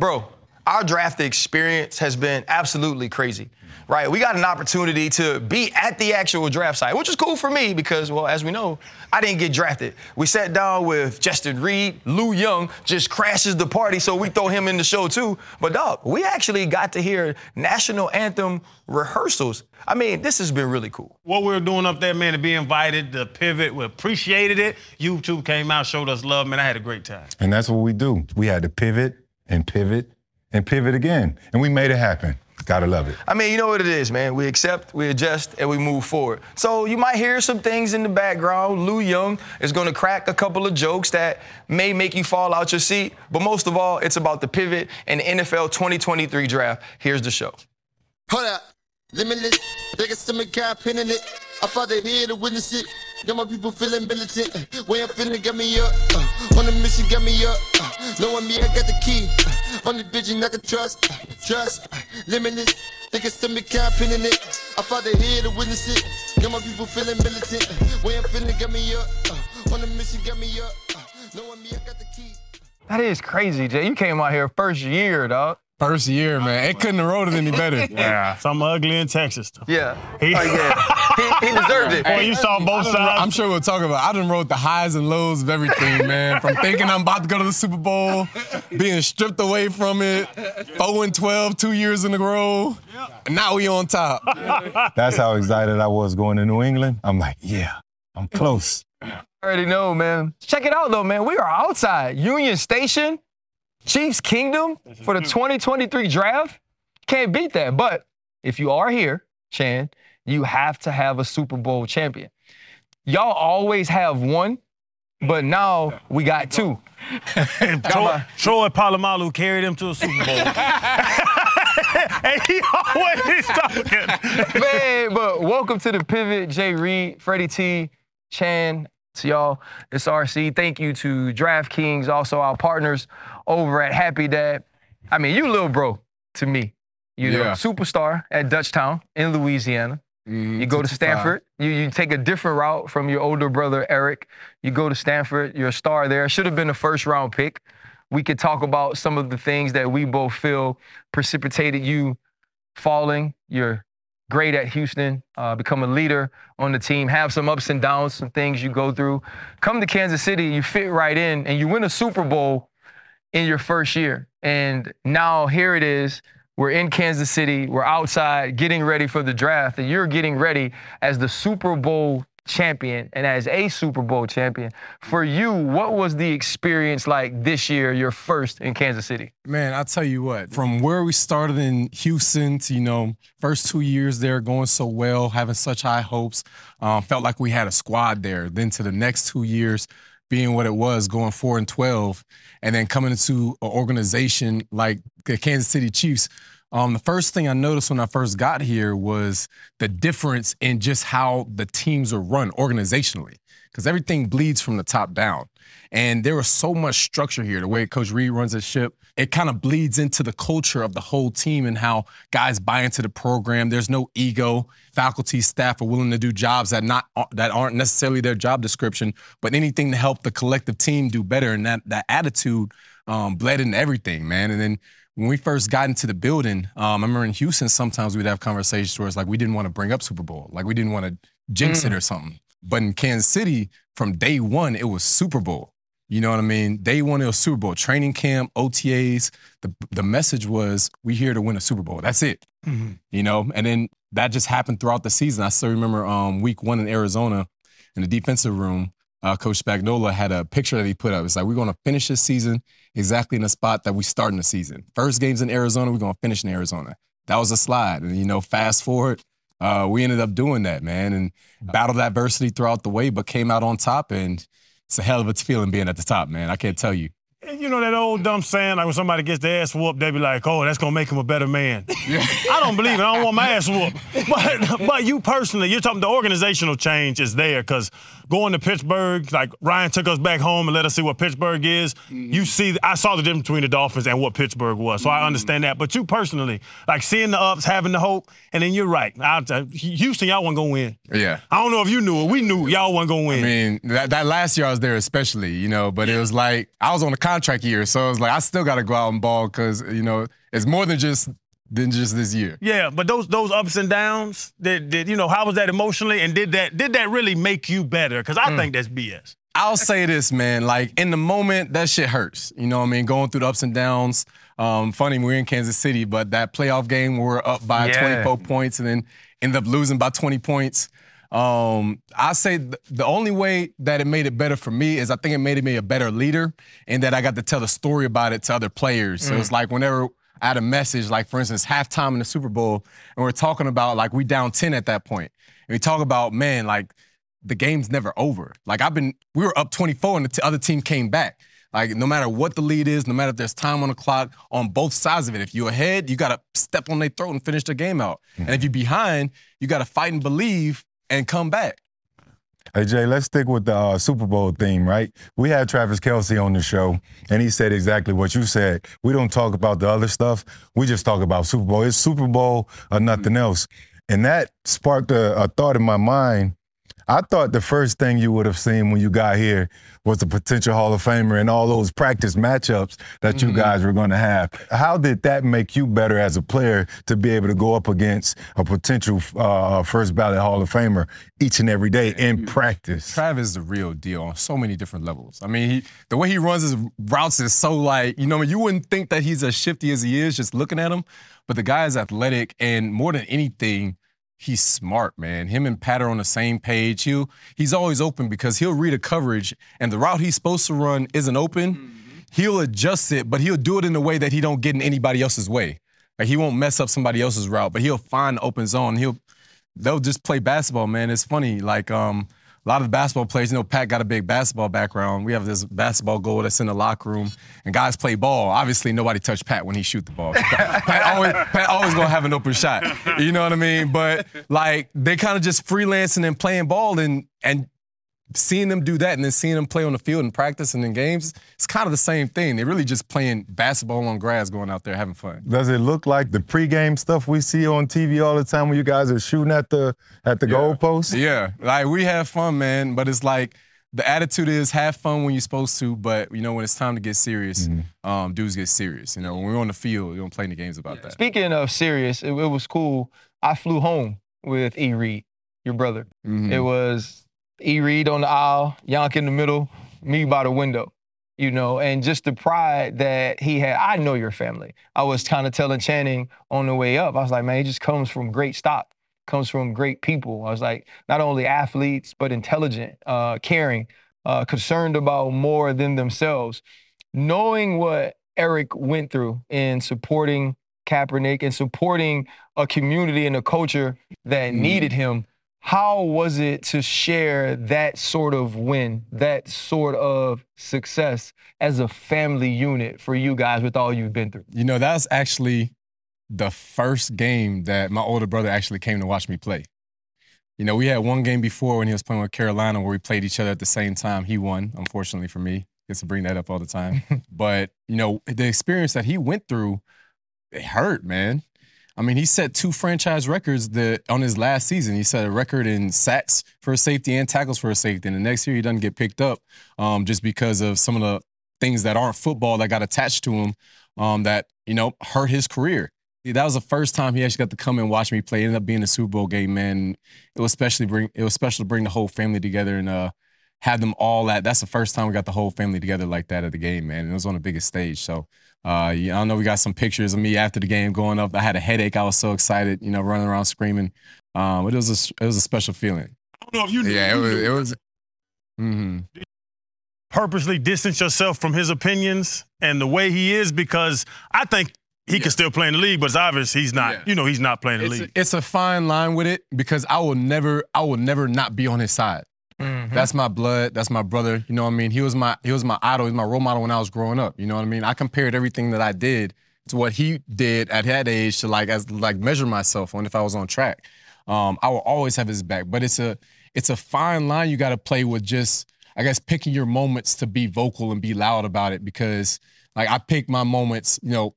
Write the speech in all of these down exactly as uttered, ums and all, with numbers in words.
bro, our draft experience has been absolutely crazy, right? We got an opportunity to be at the actual draft site, which is cool for me because, well, as we know, I didn't get drafted. We sat down with Justin Reid. Lou Young just crashes the party, so we throw him in the show too. But, dog, we actually got to hear national anthem rehearsals. I mean, this has been really cool. What we were doing up there, man, to be invited, to pivot, we appreciated it. You two came out, showed us love, man. I had a great time. And that's what we do. We had to pivot and pivot. And pivot again. And we made it happen. Gotta love it. I mean, you know what it is, man. We accept, we adjust, and we move forward. So you might hear some things in the background. Lou Young is going to crack a couple of jokes that may make you fall out your seat. But most of all, it's about the pivot and the N F L twenty twenty-three draft. Here's the show. Hold up. Limitless. They got some guy pinning it. I thought they here to witness it. Got my people feeling militant. Way I'm feeling, got me up. Uh, on the mission, got me up. Uh, knowing me, I got the key. Uh, on the vision, I can trust. Uh, trust. Uh, limitless. They can send me capping in it. I thought they here to witness it. Got my people feeling militant. Uh, way I'm feeling, got me up. Uh, on the mission, got me up. Uh, knowing me, I got the key. That is crazy, Jay. You came out here first year, dog. First year, man. It couldn't have rolled it any better. Yeah. Some ugly in Texas. Though. Yeah. He, oh, yeah. he, he deserved it. Boy, you saw both sides. I'm sure we'll talk about it. I done rode the highs and lows of everything, man. From thinking I'm about to go to the Super Bowl, being stripped away from it, oh and twelve, two years in a row. And now we on top. That's how excited I was going to New England. I'm like, yeah, I'm close. I already know, man. Check it out, though, man. We are outside Union Station. Chiefs Kingdom for the twenty twenty-three draft? Can't beat that. But if you are here, Chan, you have to have a Super Bowl champion. Y'all always have one, but now we got two. Troy, Troy Polamalu carried him to a Super Bowl. And he always talking. Man, but welcome to the Pivot, Jay Reed, Freddie T, Chan. To y'all, it's R C. Thank you to DraftKings, also our partners over at Happy Dad. I mean, you little bro to me. You yeah. know, superstar at Dutchtown in Louisiana. Mm, you go to Stanford. You, you take a different route from your older brother, Eric. You go to Stanford. You're a star there. Should have been a first-round pick. We could talk about some of the things that we both feel precipitated you falling, your great at Houston, uh, become a leader on the team, have some ups and downs, some things you go through. Come to Kansas City, you fit right in, and you win a Super Bowl in your first year. And now here it is. We're in Kansas City. We're outside getting ready for the draft, and you're getting ready as the Super Bowl champion and as a Super Bowl champion. For you, what was the experience like this year, your first in Kansas City? Man, I'll tell you what, from where we started in Houston to, you know, first two years there going so well, having such high hopes, um, felt like we had a squad there. Then to the next two years, being what it was, going four and twelve, and then coming into an organization like the Kansas City Chiefs. Um, the first thing I noticed when I first got here was the difference in just how the teams are run organizationally, because everything bleeds from the top down. And there was so much structure here. The way Coach Reed runs his ship, it kind of bleeds into the culture of the whole team and how guys buy into the program. There's no ego. Faculty, staff are willing to do jobs that not that aren't necessarily their job description, but anything to help the collective team do better. And that, that attitude um, bled into everything, man. And then when we first got into the building, um, I remember in Houston, sometimes we'd have conversations where it's like we didn't want to bring up Super Bowl. Like we didn't want to jinx mm. it or something. But in Kansas City, from day one, it was Super Bowl. You know what I mean? Day one, it was Super Bowl. Training camp, O T As. The, the message was, we here to win a Super Bowl. That's it. Mm-hmm. You know? And then that just happened throughout the season. I still remember um, week one in Arizona in the defensive room, uh, Coach Spagnuolo had a picture that he put up. It's like, we're going to finish this season exactly in the spot that we starting the season. First game's in Arizona, we're going to finish in Arizona. That was a slide. And, you know, fast forward, uh, we ended up doing that, man, and battled adversity throughout the way, but came out on top. And it's a hell of a feeling being at the top, man. I can't tell you. You know that old dumb saying, like when somebody gets their ass whooped, they be like, oh, that's going to make him a better man. Yeah. I don't believe it. I don't want my ass whooped. But but you personally, you're talking the organizational change is there because going to Pittsburgh, like Ryan took us back home and let us see what Pittsburgh is. Mm-hmm. You see, I saw the difference between the Dolphins and what Pittsburgh was, so mm-hmm. I understand that. But you personally, like seeing the ups, having the hope, and then you're right. I, I, Houston, y'all wasn't going to win. Yeah. I don't know if you knew it. We knew y'all wasn't going to win. I mean, that, that last year I was there especially, you know, but yeah. It was like I was on the contract year. So I was like, I still got to go out and ball because, you know, it's more than just than just this year. Yeah, but those those ups and downs, did, did you know, how was that emotionally? And did that did that really make you better? Because I mm. think that's B S. I'll say this, man. Like, in the moment, that shit hurts. You know what I mean? Going through the ups and downs. Um, funny, we were in Kansas City, but that playoff game, we were up by yeah. twenty-four points and then ended up losing by twenty points. Um, I say th- the only way that it made it better for me is I think it made me a better leader and that I got to tell a story about it to other players. Mm. So it's like whenever I had a message, like, for instance, halftime in the Super Bowl, and we're talking about, like, we down ten at that point. And we talk about, man, like, the game's never over. Like, I've been – we were up twenty-four and the t- other team came back. Like, no matter what the lead is, no matter if there's time on the clock, on both sides of it, if you're ahead, you got to step on their throat and finish the game out. Mm-hmm. And if you're behind, you got to fight and believe and come back. Hey, Jay, let's stick with the uh, Super Bowl theme, right? We had Travis Kelsey on the show, and he said exactly what you said. We don't talk about the other stuff. We just talk about Super Bowl. It's Super Bowl or nothing else. And that sparked a, a thought in my mind. I thought the first thing you would have seen when you got here was the potential Hall of Famer and all those practice matchups that mm-hmm. you guys were going to have. How did that make you better as a player to be able to go up against a potential uh, first ballot Hall of Famer each and every day in practice? Travis is the real deal on so many different levels. I mean, he, the way he runs his routes is so like, you know, you wouldn't think that he's as shifty as he is just looking at him, but the guy is athletic and more than anything, he's smart, man. Him and Pat are on the same page. He'll, he's always open because he'll read a coverage, and the route he's supposed to run isn't open. Mm-hmm. He'll adjust it, but he'll do it in a way that he don't get in anybody else's way. Like, he won't mess up somebody else's route, but he'll find the open zone. He'll They'll just play basketball, man. It's funny. Like, um, a lot of the basketball players, you know, Pat got a big basketball background. We have this basketball goal that's in the locker room, and guys play ball. Obviously, nobody touched Pat when he shoot the ball. Pat always, Pat always gonna have an open shot. You know what I mean? But, like, they kind of just freelancing and playing ball, and and seeing them do that and then seeing them play on the field and practice and in games, it's kind of the same thing. They're really just playing basketball on grass, going out there having fun. Does it look like the pregame stuff we see on T V all the time when you guys are shooting at the at the yeah. goalpost? Yeah, like, we have fun, man, but it's like the attitude is have fun when you're supposed to, but, you know, when it's time to get serious, mm-hmm. um, dudes get serious. You know, when we're on the field, we don't play any games about yeah. that. Speaking of serious, it, it was cool. I flew home with E. Reid, your brother. Mm-hmm. It was E. Reid on the aisle, Yonk in the middle, me by the window, you know, and just the pride that he had. I know your family. I was kind of telling Channing on the way up, I was like, man, it just comes from great stock, comes from great people. I was like, not only athletes, but intelligent, uh, caring, uh, concerned about more than themselves. Knowing what Eric went through in supporting Kaepernick and supporting a community and a culture that mm-hmm. needed him, how was it to share that sort of win, that sort of success as a family unit for you guys with all you've been through? You know, that's actually the first game that my older brother actually came to watch me play. You know, we had one game before when he was playing with Carolina where we played each other at the same time. He won, unfortunately for me. I get to bring that up all the time. But, you know, the experience that he went through, it hurt, man. I mean, he set two franchise records that on his last season. He set a record in sacks for a safety and tackles for a safety. And the next year he doesn't get picked up um, just because of some of the things that aren't football that got attached to him um, that, you know, hurt his career. That was the first time he actually got to come and watch me play. It ended up being a Super Bowl game, man. It was, especially bring, it was special to bring the whole family together and uh, have them all at. That's the first time we got the whole family together like that at the game, man. And it was on the biggest stage, so. Uh, yeah, I know we got some pictures of me after the game going up. I had a headache. I was so excited, you know, running around screaming. Um, but it was a, it was a special feeling. I don't know if you knew. Yeah, it was. It was mm-hmm. Did you purposely distance yourself from his opinions and the way he is? Because I think he yeah. can still play in the league, but it's obvious he's not. Yeah. You know, he's not playing in the it's league. A, it's a fine line with it because I will never, I will never not be on his side. Mm-hmm. That's my blood. That's my brother. You know what I mean? He was my he was my idol. He was my role model when I was growing up. You know what I mean? I compared everything that I did to what he did at that age to like as like measure myself on if I was on track. Um, I will always have his back. But it's a it's a fine line you got to play with just, I guess, picking your moments to be vocal and be loud about it because, like, I pick my moments, you know,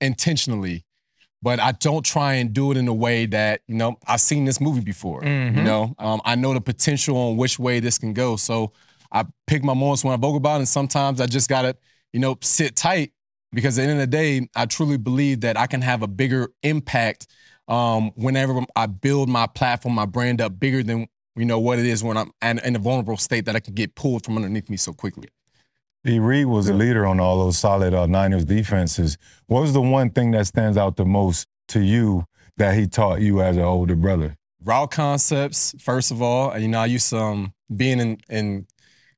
intentionally. But I don't try and do it in a way that, you know, I've seen this movie before, mm-hmm. you know. Um, I know the potential on which way this can go. So I pick my moments when I vocal about it, and sometimes I just got to you know, sit tight, because at the end of the day, I truly believe that I can have a bigger impact um, whenever I build my platform, my brand up bigger than, you know, what it is when I'm in a vulnerable state that I can get pulled from underneath me so quickly. D. Reid was a leader on all those solid uh, Niners defenses. What was the one thing that stands out the most to you that he taught you as an older brother? Raw concepts, first of all. You know, I used to, um, being in, in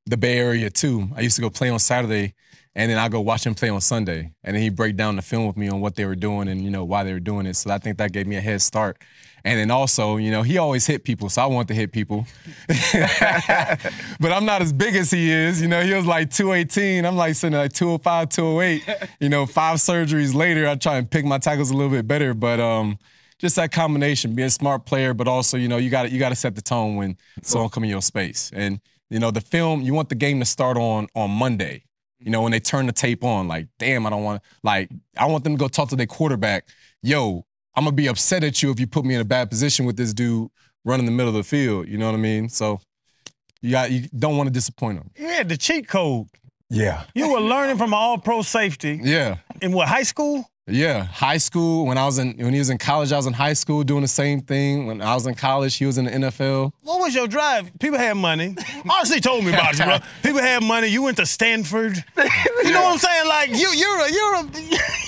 the Bay Area too, I used to go play on Saturday, and then I go watch him play on Sunday. And then he'd break down the film with me on what they were doing and, you know, why they were doing it. So I think that gave me a head start. And then also, you know, he always hit people, so I want to hit people. But I'm not as big as he is. You know, he was like two eighteen. I'm like sitting like two oh five, two oh eight. You know, five surgeries later, I try and pick my tackles a little bit better. But um, just that combination, being a smart player, but also, you know, you got you got to set the tone when someone comes in your space. And, you know, the film, you want the game to start on on Monday. You know, when they turn the tape on, like, damn, I don't want to, like, I want them to go talk to their quarterback. Yo, I'm going to be upset at you if you put me in a bad position with this dude running the middle of the field. You know what I mean? So you got, you don't want to disappoint him. You had the cheat code. Yeah. You were learning from an all-pro safety. Yeah. In what, high school? Yeah, high school. When I was in, when he was in college, I was in high school doing the same thing. When I was in college, he was in the N F L. What was your drive? People had money. Honestly, told me about it, bro. People had money. You went to Stanford. You know what I'm saying? Like you, you're a, you're a,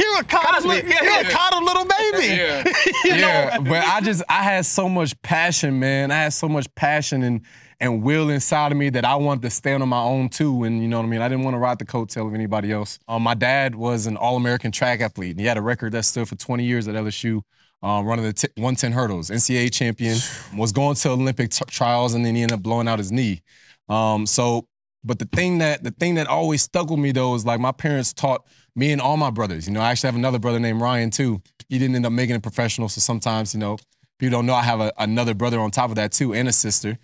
you're a coddled, you're yeah. a coddled little baby. Yeah, you know? Yeah. But I just, I had so much passion, man. I had so much passion and and will inside of me that I wanted to stand on my own too. And you know what I mean? I didn't want to ride the coattail of anybody else. Um, my dad was an All-American track athlete. And he had a record that stood for twenty years at L S U, uh, running the t- one ten hurdles, N C A A champion, was going to Olympic t- trials, and then he ended up blowing out his knee. Um, so, but the thing that the thing that always stuck with me though is like my parents taught me and all my brothers. You know, I actually have another brother named Ryan too. He didn't end up making it professional, so sometimes, you know, people don't know I have a, another brother on top of that too, and a sister.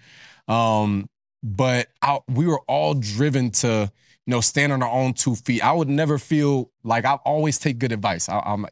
Um, but I, we were all driven to, you know, stand on our own two feet. I would never feel like I always take good advice. I, I'm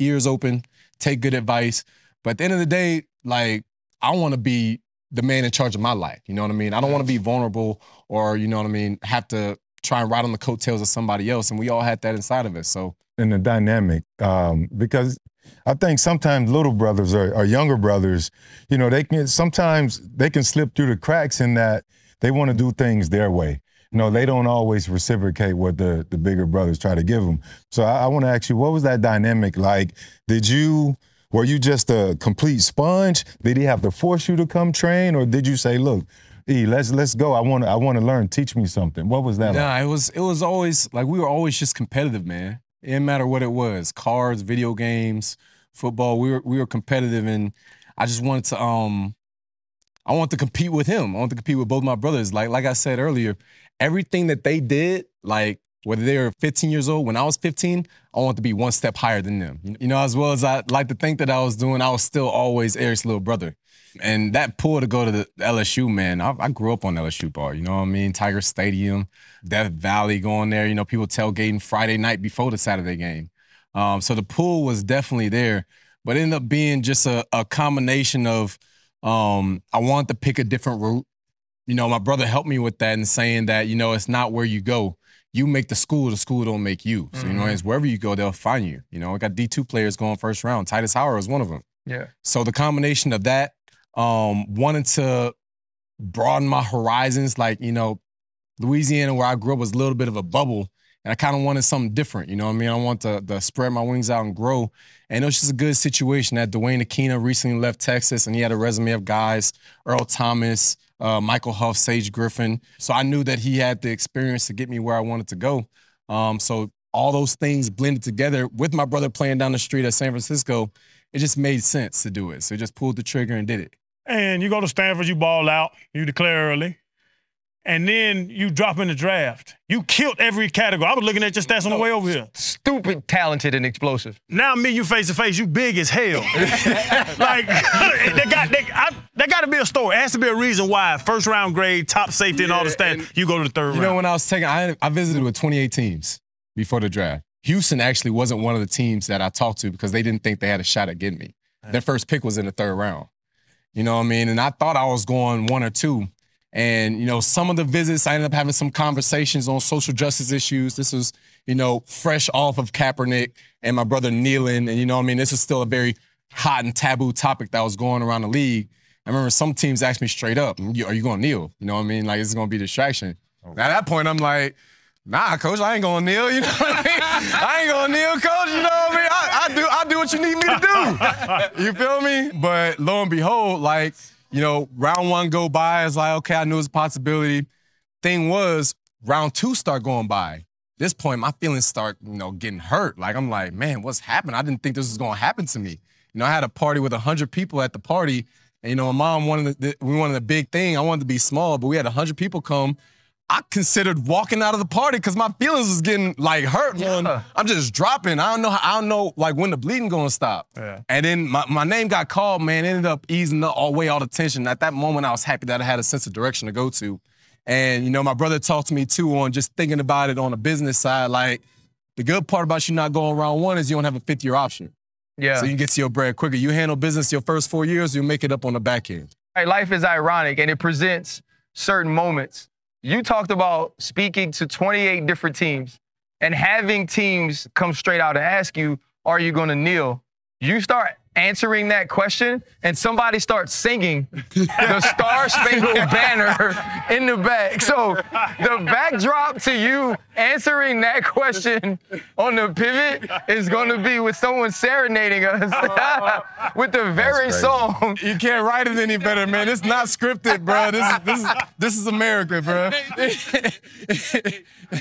ears open, take good advice. But at the end of the day, like, I want to be the man in charge of my life. You know what I mean? I don't want to be vulnerable or, you know what I mean, have to try and ride on the coattails of somebody else. And we all had that inside of us. So, in the dynamic, um, because I think sometimes little brothers or, or younger brothers, you know, they can sometimes they can slip through the cracks in that they want to do things their way. You know, they don't always reciprocate what the, the bigger brothers try to give them. So I, I want to ask you, what was that dynamic like? Did you, were you just a complete sponge? Did he have to force you to come train, or did you say, look, E, let's let's go. I want to I want to learn. Teach me something. What was that? Nah, like? it was it was always like we were always just competitive, man. It didn't matter what it was, cards, video games, football. We were we were competitive, and I just wanted to um, I wanted to compete with him. I wanted to compete with both my brothers. Like like I said earlier, everything that they did, like whether they were fifteen years old, when I was fifteen, I wanted to be one step higher than them. You know, as well as I like to think that I was doing, I was still always Eric's little brother. And that pull to go to the L S U, man, I, I grew up on L S U ball, you know what I mean? Tiger Stadium, Death Valley, going there, you know, people tailgating Friday night before the Saturday game. Um, so the pull was definitely there, but it ended up being just a, a combination of um, I wanted to pick a different route. You know, my brother helped me with that and saying that, you know, it's not where you go. You make the school, the school don't make you. So, mm-hmm. you know, it's wherever you go, they'll find you. You know, I got D two players going first round. Titus Howard was one of them. Yeah. So the combination of that, Um, wanted to broaden my horizons. Like, you know, Louisiana, where I grew up, was a little bit of a bubble, and I kind of wanted something different. You know what I mean? I want to, to spread my wings out and grow. And it was just a good situation that Dwayne Aquino recently left Texas, and he had a resume of guys, Earl Thomas, uh, Michael Huff, Sage Griffin. So I knew that he had the experience to get me where I wanted to go. Um, so all those things blended together with my brother playing down the street at San Francisco. It just made sense to do it. So he just pulled the trigger and did it. And you go to Stanford, you ball out, you declare early, and then you drop in the draft. You killed every category. I was looking at your stats on the way over here. Stupid, talented, and explosive. Now me, you face-to-face, you big as hell. Like, they got they, I, they got to be a story. It has to be a reason why. First-round grade, top safety, yeah, and all the stats, you go to the third round. You know, when I was taking, I, I visited with twenty-eight teams before the draft. Houston actually wasn't one of the teams that I talked to because they didn't think they had a shot at getting me. Their first pick was in the third round. You know what I mean? And I thought I was going one or two. And, you know, some of the visits, I ended up having some conversations on social justice issues. This was, you know, fresh off of Kaepernick and my brother kneeling. And, you know what I mean? This is still a very hot and taboo topic that was going around the league. I remember some teams asked me straight up, are you going to kneel? You know what I mean? Like, it's going to be a distraction. Okay. At that point, I'm like, nah, coach, I ain't going to kneel. You know what I mean? I ain't going to kneel, coach. You know what I mean? I, I, do, I do what you need me to do. You feel me? But lo and behold, like, you know, round one go by. It's like, okay, I knew it was a possibility. Thing was, round two start going by. At this point, my feelings start, you know, getting hurt. Like, I'm like, man, what's happening? I didn't think this was going to happen to me. You know, I had a party with one hundred people at the party. And, you know, my mom wanted the, we wanted a big thing. I wanted to be small, but we had one hundred people come. I considered walking out of the party because my feelings was getting, like, hurt. Yeah. I'm just dropping. I don't know, how, I don't know, like, when the bleeding going to stop. Yeah. And then my, my name got called, man. It ended up easing away all the tension. At that moment, I was happy that I had a sense of direction to go to. And, you know, my brother talked to me, too, on just thinking about it on the business side. Like, the good part about you not going round one is you don't have a fifth-year option. Yeah. So you can get to your bread quicker. You handle business your first four years, you'll make it up on the back end. Right, life is ironic, and it presents certain moments. You talked about speaking to twenty-eight different teams and having teams come straight out and ask you, are you going to kneel? You start answering that question, and somebody starts singing the Star Spangled Banner in the back. So the backdrop to you answering that question on the pivot is going to be with someone serenading us with the very song. You can't write it any better, man. It's not scripted, bro. This is, this is, this is America, bro.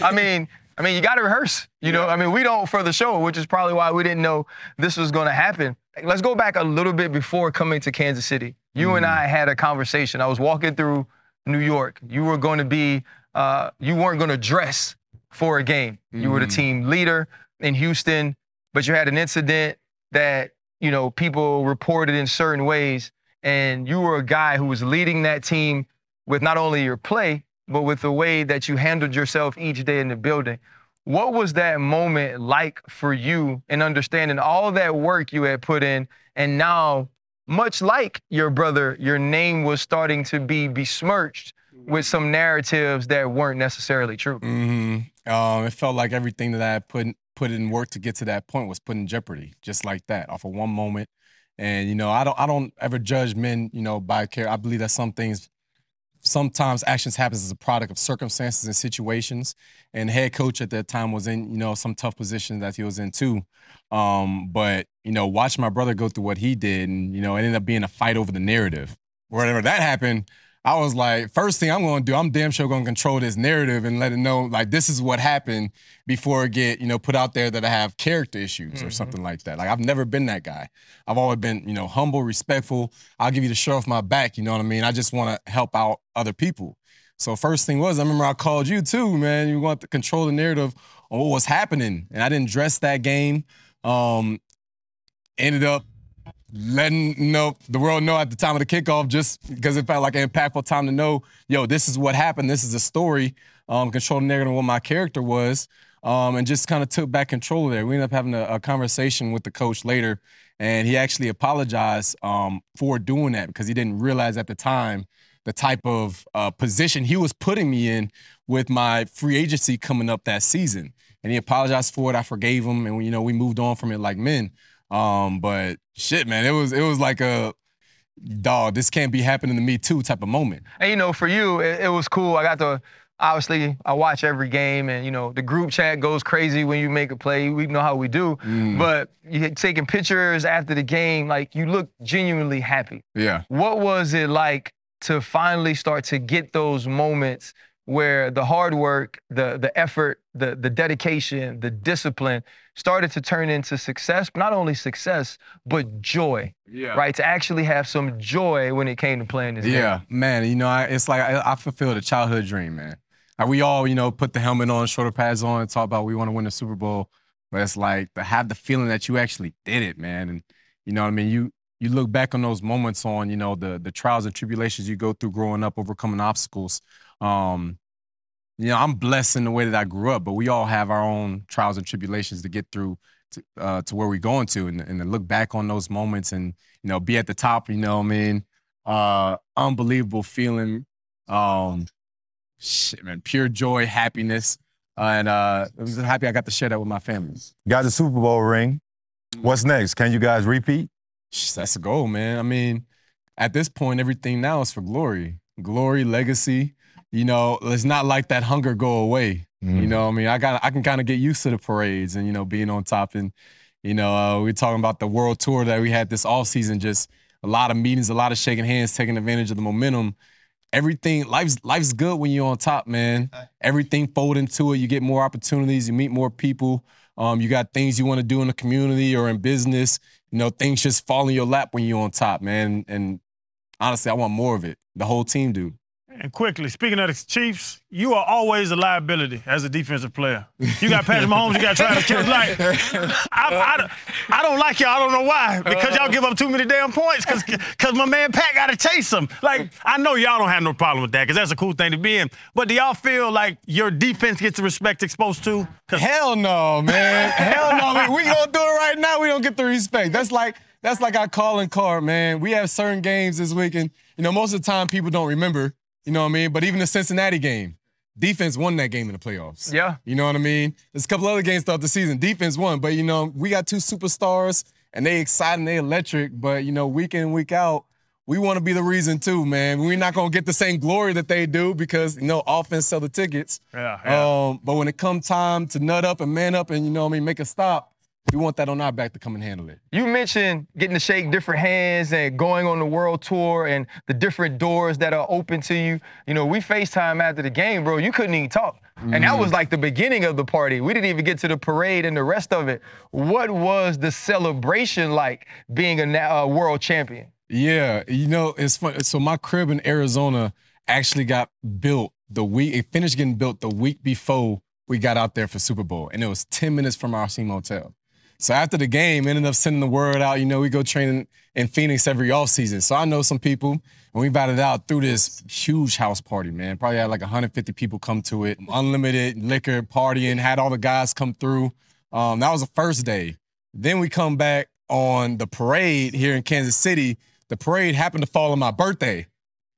I mean... I mean, you got to rehearse, you know? Yeah. I mean, we don't for the show, which is probably why we didn't know this was going to happen. Let's go back a little bit before coming to Kansas City. You mm. and I had a conversation. I was walking through New York. You were going to be, uh, you weren't going to dress for a game. Mm. You were the team leader in Houston, but you had an incident that, you know, people reported in certain ways, and you were a guy who was leading that team with not only your play, but with the way that you handled yourself each day in the building. What was that moment like for you in understanding all that work you had put in, and now, much like your brother, your name was starting to be besmirched with some narratives that weren't necessarily true? Mm-hmm. Um, it felt like everything that I put in, put in work to get to that point was put in jeopardy, just like that, off of one moment. And, you know, I don't, I don't ever judge men, you know, by care. I believe that some things... sometimes actions happens as a product of circumstances and situations. And head coach at that time was in, you know, some tough position that he was in too. Um, but, you know, watching my brother go through what he did, and, you know, it ended up being a fight over the narrative. Whenever that happened, I was like, first thing I'm going to do, I'm damn sure going to control this narrative and let it know, like, this is what happened before it get, you know, put out there that I have character issues mm-hmm. or something like that. Like, I've never been that guy. I've always been, you know, humble, respectful. I'll give you the shirt off my back, you know what I mean? I just want to help out other people. So first thing was, I remember I called you too, man. You want to control the narrative on what was happening. And I didn't dress that game. Um, ended up letting you know, the world know at the time of the kickoff, just because it felt like an impactful time to know, yo, this is what happened. This is the story. Um, controlling the narrative of what my character was, um, and just kind of took back control there. We ended up having a, a conversation with the coach later, and he actually apologized um, for doing that because he didn't realize at the time the type of uh, position he was putting me in with my free agency coming up that season. And he apologized for it. I forgave him, and, you know, we moved on from it like men. Um, but shit, man, it was it was like a, dog, this can't be happening to me too type of moment. And, you know, for you, it, it was cool. I got to, obviously, I watch every game, and, you know, the group chat goes crazy when you make a play. We know how we do. Mm. But you're taking pictures after the game, like, you look genuinely happy. Yeah. What was it like to finally start to get those moments where the hard work, the the effort, the the dedication, the discipline started to turn into success, but not only success, but joy, yeah. right? To actually have some joy when it came to playing this yeah. game. Yeah, man, you know, I, it's like I, I fulfilled a childhood dream, man. Like, we all, you know, put the helmet on, shoulder pads on, talk about we want to win the Super Bowl, but it's like to have the feeling that you actually did it, man. And, you know what I mean? You you look back on those moments on, you know, the the trials and tribulations you go through growing up, overcoming obstacles. Um, you know, I'm blessed in the way that I grew up, but we all have our own trials and tribulations to get through to, uh, to where we're going to, and, and to look back on those moments and, you know, be at the top, you know what I mean? Uh, unbelievable feeling, Um, shit, man, pure joy, happiness. Uh, and uh, I'm just happy I got to share that with my family. Got the Super Bowl ring. What's next? Can you guys repeat? That's the goal, man. I mean, at this point, everything now is for glory. Glory, legacy. You know, let's not let that hunger go away. Mm. You know what I mean? I got, I can kind of get used to the parades and, you know, being on top. And, you know, uh, we we're talking about the world tour that we had this offseason, just a lot of meetings, a lot of shaking hands, taking advantage of the momentum. Everything, life's life's good when you're on top, man. Everything fold into it. You get more opportunities. You meet more people. Um, you got things you want to do in the community or in business. You know, things just fall in your lap when you're on top, man. And honestly, I want more of it. The whole team do. And quickly, speaking of the Chiefs, you are always a liability as a defensive player. You got Patrick Mahomes, you got Travis Kelsey. Like, I, I, I don't like y'all. I don't know why. Because y'all give up too many damn points because because my man Pat got to chase him. Like, I know y'all don't have no problem with that because that's a cool thing to be in. But do y'all feel like your defense gets the respect it's supposed to? Hell no, man. Hell no. We, we going to do it right now. We don't get the respect. That's like that's like our calling card, man. We have certain games this weekend. You know, most of the time people don't remember. You know what I mean? But even the Cincinnati game, defense won that game in the playoffs. Yeah. You know what I mean? There's a couple other games throughout the season. Defense won. But, you know, we got two superstars, and they exciting, they electric. But, you know, week in, week out, we want to be the reason too, man. We're not going to get the same glory that they do because, you know, offense sell the tickets. Yeah, yeah. Um, but when it comes time to nut up and man up and, you know what I mean, make a stop, we want that on our back to come and handle it. You mentioned getting to shake different hands and going on the world tour and the different doors that are open to you. You know, we FaceTime after the game, bro. You couldn't even talk. Mm. And that was like the beginning of the party. We didn't even get to the parade and the rest of it. What was the celebration like being a uh, world champion? Yeah, you know, it's funny. So my crib in Arizona actually got built the week, it finished getting built the week before we got out there for Super Bowl. And it was ten minutes from our team hotel. So after the game, ended up sending the word out. You know, we go training in Phoenix every offseason. So I know some people, and we batted out through this huge house party, man. Probably had like one hundred fifty people come to it. Unlimited liquor, partying, had all the guys come through. Um, that was the first day. Then we come back on the parade here in Kansas City. The parade happened to fall on my birthday.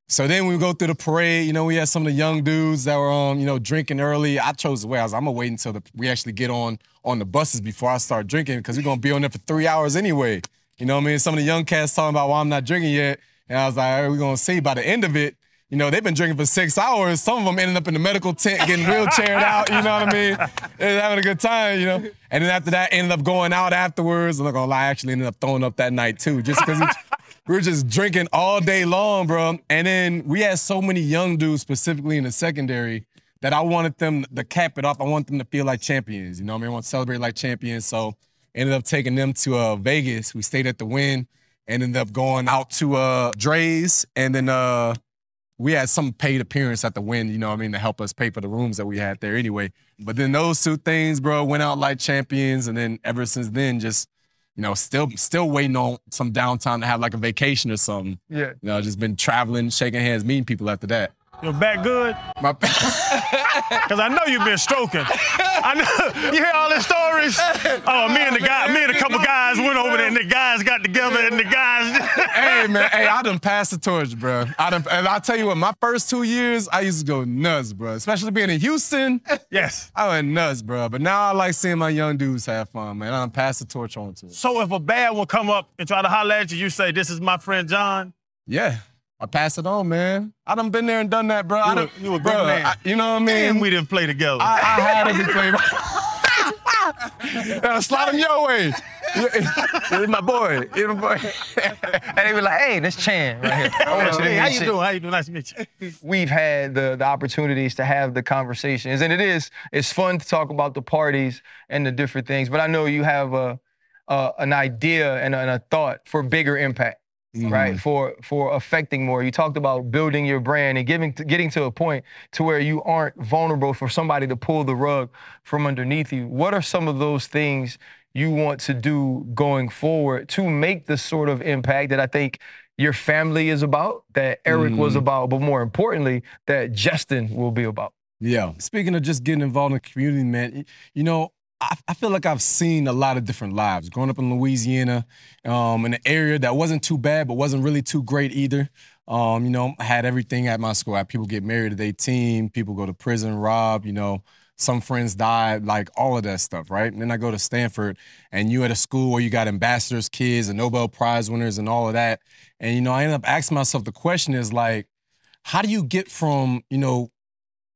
So then we go through the parade. You know, we had some of the young dudes that were, um, you know, drinking early. I chose the way. I was like, I'm going to wait until the, we actually get on on the buses before I start drinking because we're going to be on there for three hours anyway. You know what I mean? Some of the young cats talking about, well, I'm not drinking yet. And I was like, all right, we're going to see. By the end of it, you know, they've been drinking for six hours. Some of them ended up in the medical tent getting wheelchaired out. You know what I mean? They're having a good time, you know. And then after that, ended up going out afterwards. I'm not going to lie. I actually ended up throwing up that night, too, just because it's... We were just drinking all day long, bro. And then we had so many young dudes, specifically in the secondary, that I wanted them to cap it off. I want them to feel like champions. You know what I mean? I want to celebrate like champions. So ended up taking them to uh, Vegas. We stayed at the Wynn and ended up going out to uh, Dre's. And then uh, we had some paid appearance at the Wynn, you know what I mean, to help us pay for the rooms that we had there anyway. But then those two things, bro, went out like champions. And then ever since then, just... You know, still still waiting on some downtime to have like a vacation or something. Yeah. You know, just been traveling, shaking hands, meeting people after that. Your back good? My back. Because I know you've been stroking. I know. You hear all the stories? Oh, me and the guy, me and a couple guys went over there and the guys got together and the guys. Hey, man. Hey, I done passed the torch, bro. I done, and I'll tell you what, my first two years, I used to go nuts, bro. Especially being in Houston. Yes. I went nuts, bro. But now I like seeing my young dudes have fun, man. I done passed the torch on to it. So if a bad one come up and try to holler at you, you say, this is my friend John? Yeah. I pass it on, man. I done been there and done that, bro. You I done, a, you a bro, good man. I, you know what I mean? And we didn't play together. I, I had to be playing. Now slide him your way. It's my boy. It's my boy. And they be like, hey, this Chan right here. Hey, how you doing? How you doing? Nice to meet you. We've had the, the opportunities to have the conversations. And it is, it's fun to talk about the parties and the different things. But I know you have a, a an idea and a, and a thought for bigger impact. Mm-hmm. Right, for for affecting more. You talked about building your brand and giving to, getting to a point to where you aren't vulnerable for somebody to pull the rug from underneath you. What are some of those things you want to do going forward to make the sort of impact that I think your family is about, that Eric mm-hmm. was about, but more importantly, that Justin will be about? Yeah. Speaking of just getting involved in the community, man, you know, I feel like I've seen a lot of different lives. Growing up in Louisiana, um, in an area that wasn't too bad, but wasn't really too great either. Um, you know, I had everything at my school. I had people get married to their team, people go to prison, rob, you know, some friends died, like all of that stuff, right? And then I go to Stanford, and you at a school where you got ambassadors, kids, and Nobel Prize winners and all of that. And, you know, I end up asking myself the question is, like, how do you get from, you know,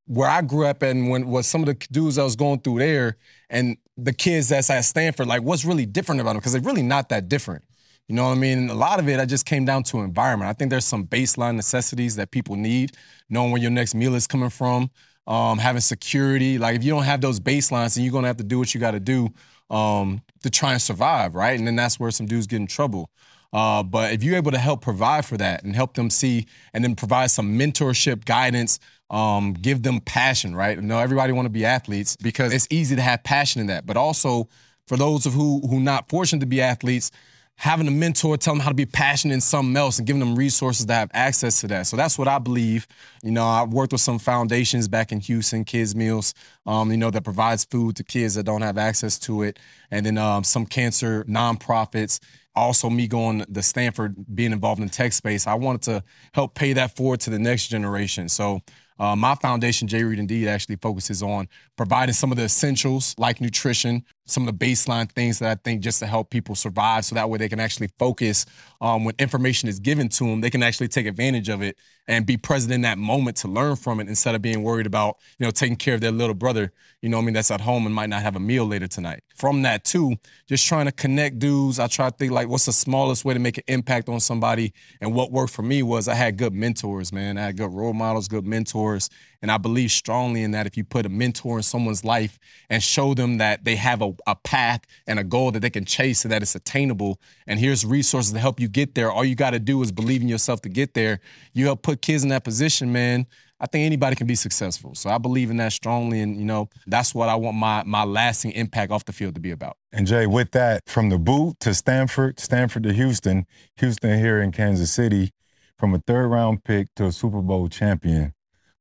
where I grew up and when was some of the dudes I was going through there and the kids that's at Stanford, like, what's really different about them? Because they're really not that different. You know what I mean? A lot of it, I just came down to environment. I think there's some baseline necessities that people need, knowing where your next meal is coming from, um, having security. Like, if you don't have those baselines, then you're going to have to do what you got to do um, to try and survive, right? And then that's where some dudes get in trouble. Uh, but if you're able to help provide for that and help them see and then provide some mentorship, guidance, um, give them passion, right? You know, everybody want to be athletes because it's easy to have passion in that. But also, for those of who who not fortunate to be athletes, having a mentor, telling them how to be passionate in something else and giving them resources to have access to that. So that's what I believe. You know, I worked with some foundations back in Houston, Kids Meals, um, you know, that provides food to kids that don't have access to it. And then um, some cancer nonprofits. Also, me going to Stanford, being involved in the tech space, I wanted to help pay that forward to the next generation. So uh, my foundation, J. Reid Indeed, actually focuses on providing some of the essentials like nutrition, some of the baseline things that I think just to help people survive so that way they can actually focus um, when information is given to them, they can actually take advantage of it and be present in that moment to learn from it instead of being worried about, you know, taking care of their little brother, you know what I mean, that's at home and might not have a meal later tonight. From that too, just trying to connect dudes. I try to think like what's the smallest way to make an impact on somebody, and what worked for me was I had good mentors, man. I had good role models, good mentors. And I believe strongly in that if you put a mentor in someone's life and show them that they have a, a path and a goal that they can chase and that it's attainable, and here's resources to help you get there, all you got to do is believe in yourself to get there. You help put kids in that position, man, I think anybody can be successful. So I believe in that strongly, and, you know, that's what I want my my lasting impact off the field to be about. And, Jay, with that, from the boot to Stanford, Stanford to Houston, Houston here in Kansas City, from a third-round pick to a Super Bowl champion,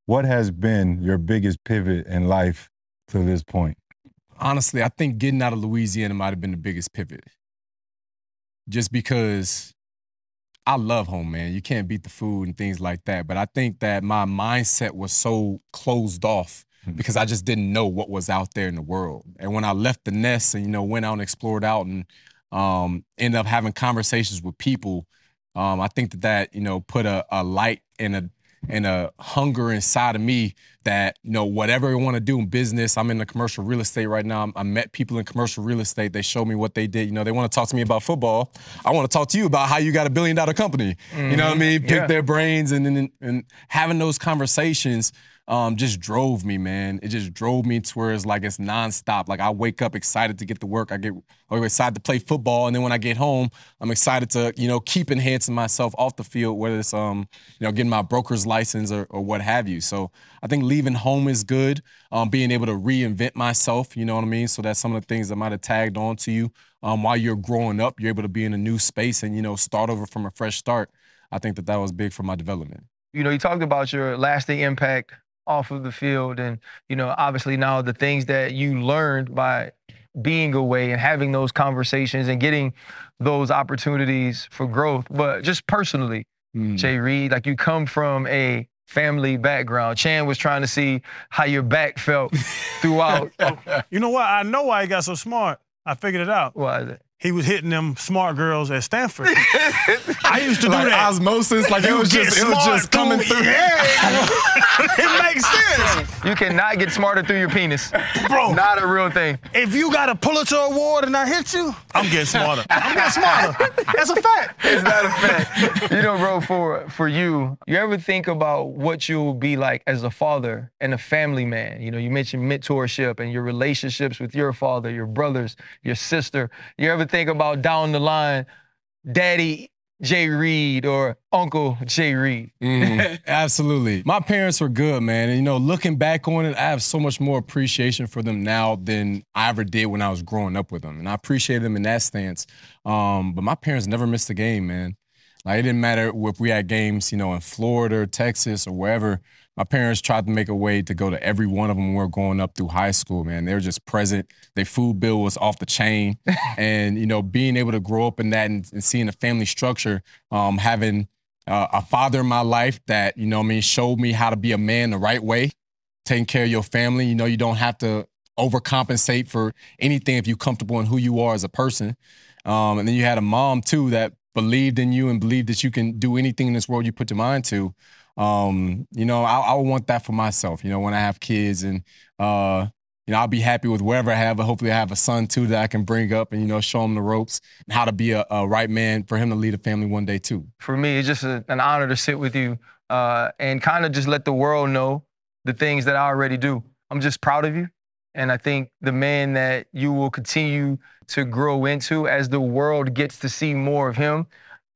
what has been your biggest pivot in life to this point? Honestly, I think getting out of Louisiana might have been the biggest pivot. Just because I love home, man. You can't beat the food and things like that. But I think that my mindset was so closed off because I just didn't know what was out there in the world. And when I left the nest and, you know, went out and explored out and um, ended up having conversations with people, um, I think that that, you know, put a, a light and a and a hunger inside of me that, you know, whatever I want to do in business, I'm in the commercial real estate right now. I'm, I met people in commercial real estate. They showed me what they did. You know, they want to talk to me about football. I want to talk to you about how you got a billion dollar company. Mm-hmm. You know what I mean? Pick yeah. their brains. And then and, and having those conversations um, just drove me, man. It just drove me to where it's like it's nonstop. Like I wake up excited to get to work. I get or excited to play football. And then when I get home, I'm excited to, you know, keep enhancing myself off the field, whether it's, um, you know, getting my broker's license or, or what have you. So I think leaving home is good. Um, being able to reinvent myself, you know what I mean? So that's some of the things that might have tagged on to you. Um, while you're growing up, you're able to be in a new space and, you know, start over from a fresh start. I think that that was big for my development. You know, you talked about your lasting impact off of the field, and, you know, obviously now the things that you learned by being away and having those conversations and getting those opportunities for growth. But just personally, mm. J. Reid, like, you come from a family background. Chan was trying to see how your back felt throughout. You know what? I know why he got so smart. I figured it out. Why is it? He was hitting them smart girls at Stanford. I used to do like that. Osmosis, like it was just, it was just coming through. Yeah. It makes sense. You cannot get smarter through your penis. Bro. Not a real thing. If you got a Pulitzer Award and I hit you, I'm getting smarter. I'm getting smarter. That's a fact. It's not a fact. You know, bro, for, for you, you ever think about what you'll be like as a father and a family man? You know, you mentioned mentorship and your relationships with your father, your brothers, your sister. You ever think about down the line, Daddy J. Reid or Uncle J. Reid? Mm, absolutely. My parents were good, man. And, you know, looking back on it, I have so much more appreciation for them now than I ever did when I was growing up with them. And I appreciate them in that stance. Um, but my parents never missed a game, man. Like, it didn't matter if we had games, you know, in Florida or Texas or wherever. My parents tried to make a way to go to every one of them when we were growing up through high school, man. They were just present. Their food bill was off the chain. And, you know, being able to grow up in that and, and seeing the family structure, um, having uh, a father in my life that, you know what I mean, showed me how to be a man the right way, taking care of your family. You know, you don't have to overcompensate for anything if you're comfortable in who you are as a person. Um, and then you had a mom, too, that believed in you and believed that you can do anything in this world you put your mind to. Um, you know, I, I want that for myself, you know, when I have kids. And, uh, you know, I'll be happy with wherever I have. But hopefully I have a son, too, that I can bring up and, you know, show him the ropes and how to be a, a right man for him to lead a family one day, too. For me, it's just a, an honor to sit with you uh, and kind of just let the world know the things that I already do. I'm just proud of you. And I think the man that you will continue to grow into as the world gets to see more of him,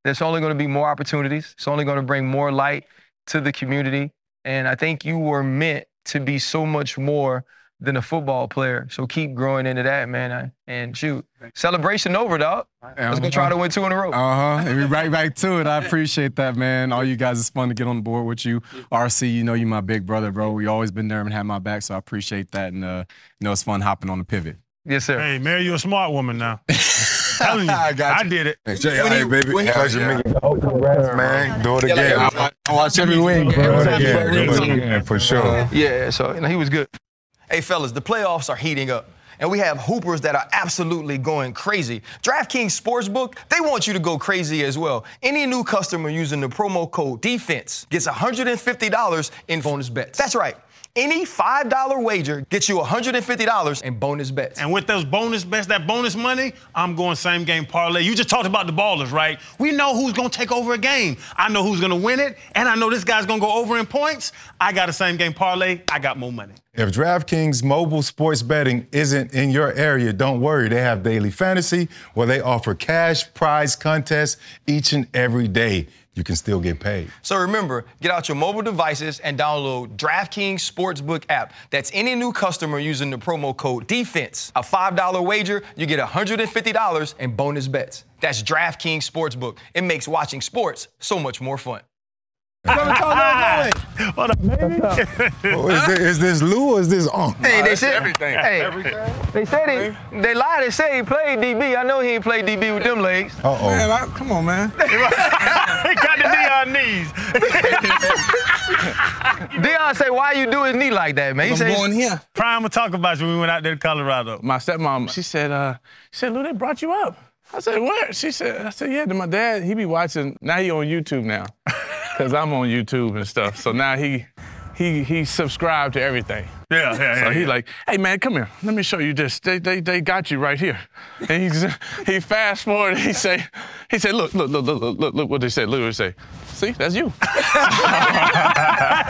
there's only going to be more opportunities. It's only going to bring more light to the community. And I think you were meant to be so much more than a football player. So keep growing into that, man. And shoot, celebration over, dog. Let's go try to win two in a row. Uh-huh. And we're right back to it. I appreciate that, man. All you guys, it's fun to get on the board with you. R C, you know you my big brother, bro. We always been there and had my back, so I appreciate that. And, uh, you know, it's fun hopping on the pivot. Yes, sir. Hey, Mary, you a smart woman now. Telling you, I, got you. I did it. Hey, Jay, hey, baby. Pleasure meeting you. Congrats, man. Do it again. I watch every week. Do it again, for sure. Yeah, so you know, he was good. Hey, fellas, the playoffs are heating up, and we have hoopers that are absolutely going crazy. DraftKings Sportsbook, they want you to go crazy as well. Any new customer using the promo code DEFENSE gets one hundred fifty dollars in bonus bets. That's right. Any five dollar wager gets you one hundred fifty dollars in bonus bets. And with those bonus bets, that bonus money, I'm going same game parlay. You just talked about the ballers, right? We know who's going to take over a game. I know who's going to win it, and I know this guy's going to go over in points. I got a same game parlay. I got more money. If DraftKings mobile sports betting isn't in your area, don't worry. They have Daily Fantasy, where they offer cash prize contests each and every day. You can still get paid. So remember, get out your mobile devices and download DraftKings Sportsbook app. That's any new customer using the promo code DEFENSE. A five dollar wager, you get one hundred fifty dollars in bonus bets. That's DraftKings Sportsbook. It makes watching sports so much more fun. Hold up, baby. Oh, is, this, is this Lou or is this Unc? Hey, they said everything. Hey, everything. They said he, they lied and said he played D B. I know he ain't played D B with them legs. Uh oh. Man, I, come on, man. He got the Deion knees. Deion say, why you do his knee like that, man? He I'm said, going here. Prime will talk about you when we went out there to Colorado. My stepmom, she said, uh, she said, Lou, they brought you up. I said, what? She said, I said, yeah, to my dad, he be watching. Now he on YouTube now. Because I'm on YouTube and stuff. So now he he he subscribed to everything. Yeah, yeah, yeah. So he yeah. like, hey, man, come here. Let me show you this. They they they got you right here. And he's, he fast forward and he say, he said, look, look, look, look, look, look what they said. Look what they say. See, that's you.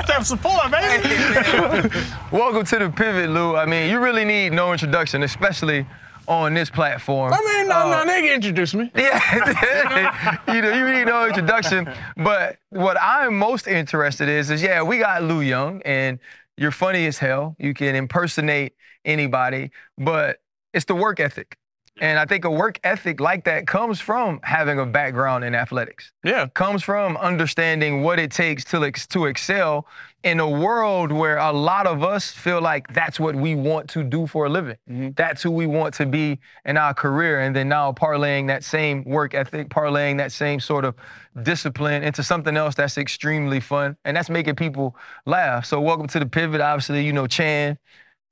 That's support, man. Welcome to the pivot, Lou. I mean, you really need no introduction, especially on this platform. I mean, no, uh, no, they can introduce me. Yeah, you know, you need no introduction. But what I'm most interested in is, is, yeah, we got Lou Young, and you're funny as hell. You can impersonate anybody, but it's the work ethic. And I think a work ethic like that comes from having a background in athletics. Yeah. Comes from understanding what it takes to, ex- to excel in a world where a lot of us feel like that's what we want to do for a living. Mm-hmm. That's who we want to be in our career. And then now parlaying that same work ethic, parlaying that same sort of discipline into something else that's extremely fun. And that's making people laugh. So welcome to the pivot. Obviously, you know, Chan,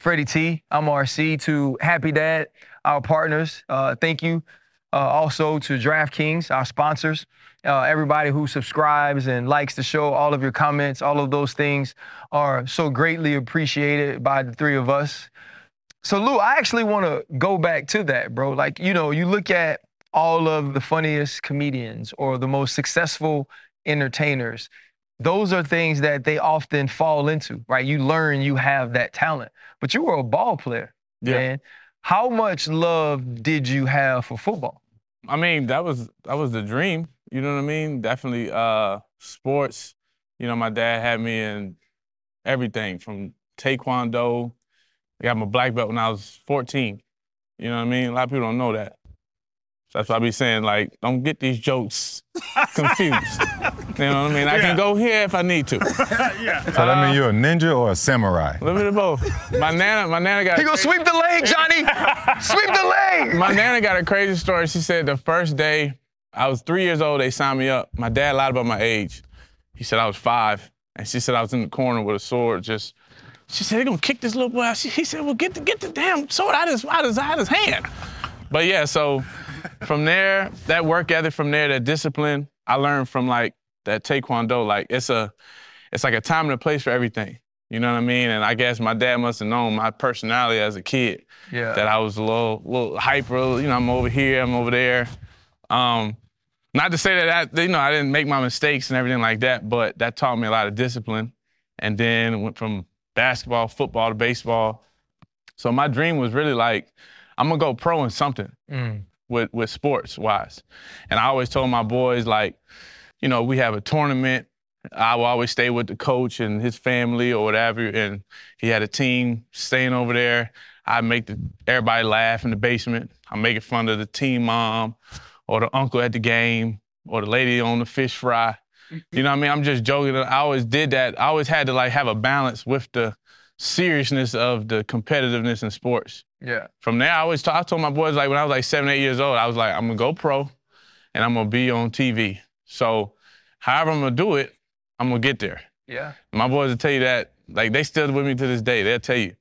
Freddie T, I'm R C, to Happy Dad, our partners. Uh, thank you uh, also to DraftKings, our sponsors, uh, everybody who subscribes and likes the show, all of your comments, all of those things are so greatly appreciated by the three of us. So, Lou, I actually want to go back to that, bro. Like, you know, you look at all of the funniest comedians or the most successful entertainers. Those are things that they often fall into, right? You learn you have that talent, but you were a ball player, yeah. man. How much love did you have for football? I mean, that was that was the dream. You know what I mean? Definitely uh, sports. You know, my dad had me in everything from taekwondo. I got my black belt when I was fourteen. You know what I mean? A lot of people don't know that. So that's why I be saying, like, don't get these jokes confused. You know what I mean? I yeah. can go here if I need to. yeah. So that uh, means you're a ninja or a samurai? A little bit of both. My nana, my nana got. He go sweep the leg, Johnny. Sweep the leg. My nana got a crazy story. She said the first day I was three years old. They signed me up. My dad lied about my age. He said I was five. And she said I was in the corner with a sword. Just, she said, they're going to kick this little boy out. She, he said, well, get the, get the damn sword out of his, out his, out his hand. But, yeah, so from there, that work ethic from there, that discipline, I learned from, like, that Taekwondo. Like, it's a, it's like a time and a place for everything. You know what I mean? And I guess my dad must have known my personality as a kid. Yeah. That I was a little, little hyper. You know, I'm over here, I'm over there. Um, not to say that I, you know, I didn't make my mistakes and everything like that, but that taught me a lot of discipline. And then it went from basketball, football to baseball. So my dream was really like, I'm gonna go pro in something mm. with with sports wise. And I always told my boys, like, you know, we have a tournament. I will always stay with the coach and his family or whatever. And he had a team staying over there. I make the, everybody laugh in the basement. I'm making fun of the team mom, or the uncle at the game, or the lady on the fish fry. You know what I mean? I'm just joking. I always did that. I always had to, like, have a balance with the seriousness of the competitiveness in sports. Yeah. From there, I always t- I told my boys, like, when I was, like, seven, eight years old, I was like, I'm going to go pro, and I'm going to be on T V. So however I'm going to do it, I'm going to get there. Yeah. My boys will tell you that. Like, they still with me to this day. They'll tell you.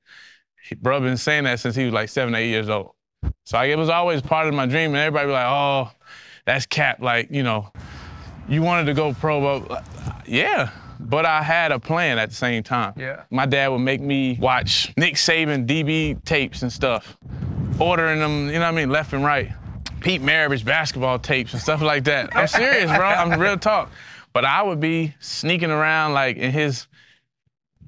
Bro been saying that since he was, like, seven, eight years old. So like, it was always part of my dream, and everybody was like, oh, that's cap. Like, you know, you wanted to go pro, but yeah. But I had a plan at the same time. Yeah. My dad would make me watch Nick Saban D B tapes and stuff, ordering them, you know what I mean, left and right. Pete Maravich basketball tapes and stuff like that. I'm serious, bro. I'm real talk. But I would be sneaking around, like, in his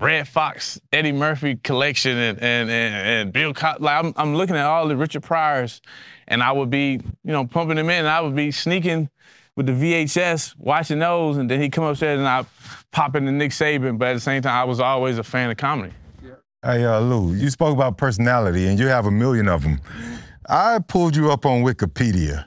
Red Fox, Eddie Murphy collection, and and and, and Bill Cosby. Like, I'm, I'm looking at all the Richard Pryors, and I would be, you know, pumping them in, and I would be sneaking with the V H S, watching those, and then he'd come upstairs, and I'd pop into Nick Saban, but at the same time, I was always a fan of comedy. Yeah. Hey, uh, Lou, you spoke about personality, and you have a million of them. I pulled you up on Wikipedia.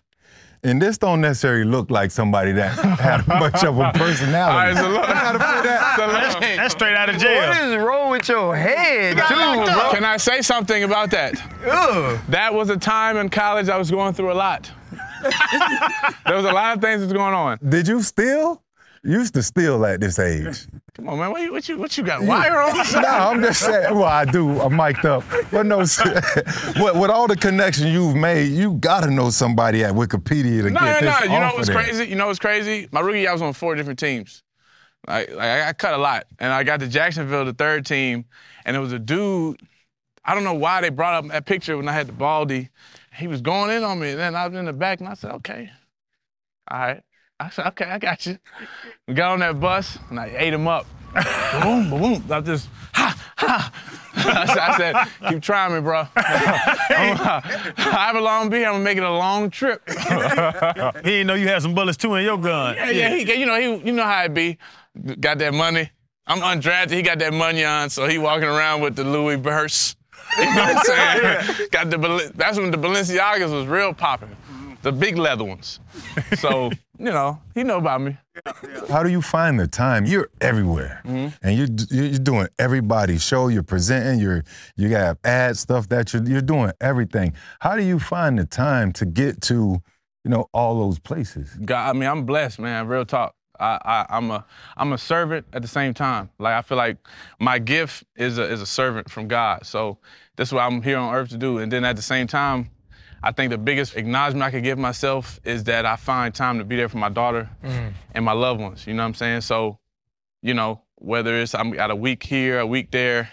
And this don't necessarily look like somebody that had much of a personality. All right, so that. So that's, that's straight out of jail. What is wrong with your head, dude, bro? Can I say something about that? Ew. That was a time in college I was going through a lot. There was a lot of things that's going on. Did you steal? You used to steal at this age. Come on, man. What you, what you, what you got? Wire on the side? No, I'm just saying. Well, I do. I'm mic'd up. But no, with, with all the connections you've made, you got to know somebody at Wikipedia to no, get no, this no. You know what's crazy? You know what's crazy? My rookie year, I was on four different teams. Like, like, I got cut a lot. And I got to Jacksonville, the third team, and it was a dude. I don't know why they brought up that picture when I had the baldy. He was going in on me. And then I was in the back, and I said, okay. All right. I said, okay, I got you. We got on that bus, and I ate him up. Boom, boom. I just, ha, ha. I, said, I said, keep trying me, bro. I'm, uh, I belong be here. I'm going to make it a long trip. He didn't know you had some bullets, too, in your gun. Yeah, yeah. He, you know, he, you know how it be. Got that money. I'm undrafted. He got that money on, so he walking around with the Louis purse. You know what I'm saying? Yeah. Got the, that's when the Balenciagas was real popping. The big leather ones. So, you know, he know about me. How do you find the time? You're everywhere. Mm-hmm. And you're, you're doing everybody's show. You're presenting. You're, you got ad stuff that you're, you're doing everything. How do you find the time to get to, you know, all those places? God, I mean, I'm blessed, man. Real talk. I, I, I'm a I'm a servant at the same time. Like, I feel like my gift is a, is a servant from God. So that's what I'm here on earth to do. And then at the same time, I think the biggest acknowledgement I could give myself is that I find time to be there for my daughter mm. and my loved ones. You know what I'm saying? So, you know, whether it's I'm got a week here, a week there,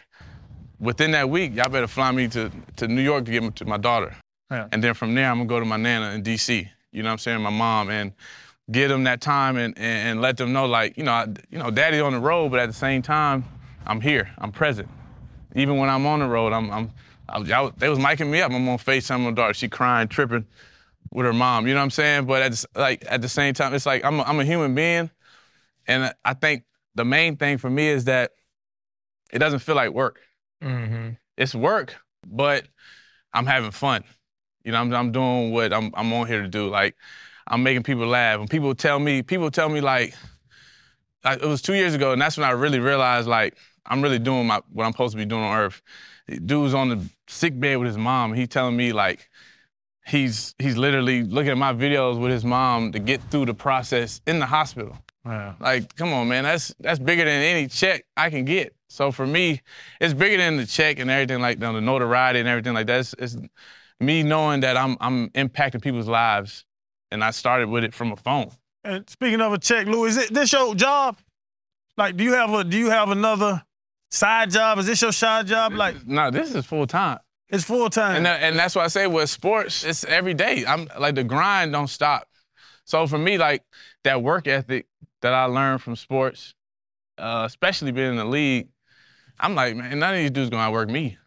within that week, y'all better fly me to, to New York to get to my daughter. Yeah. And then from there, I'm going to go to my Nana in D C, you know what I'm saying, my mom, and give them that time and, and, and let them know, like, you know, I, you know, daddy's on the road, but at the same time, I'm here. I'm present. Even when I'm on the road, I'm I'm I was, I was, they was micing me up. I'm on FaceTime with my daughter. She crying, tripping with her mom. You know what I'm saying? But at the, like at the same time, it's like I'm a, I'm a human being, and I think the main thing for me is that it doesn't feel like work. Mm-hmm. It's work, but I'm having fun. You know, I'm I'm doing what I'm I'm on here to do. Like, I'm making people laugh, and people tell me people tell me like, like it was two years ago, and that's when I really realized, like, I'm really doing my what I'm supposed to be doing on Earth. Dude's on the sick bed with his mom. He telling me, like, he's he's literally looking at my videos with his mom to get through the process in the hospital. Wow. Like, come on, man, that's that's bigger than any check I can get. So for me, it's bigger than the check and everything like that, the notoriety and everything like that. It's, it's me knowing that I'm I'm impacting people's lives, and I started with it from a phone. And speaking of a check, Lou, is it this your job? Like, do you have a do you have another side job? Is this your side job? Like, no, this is full time. It's full time. And, that, and that's why I say with sports, it's every day. I'm like, the grind don't stop. So for me, like, that work ethic that I learned from sports, uh, especially being in the league, I'm like, man, none of these dudes gonna outwork me.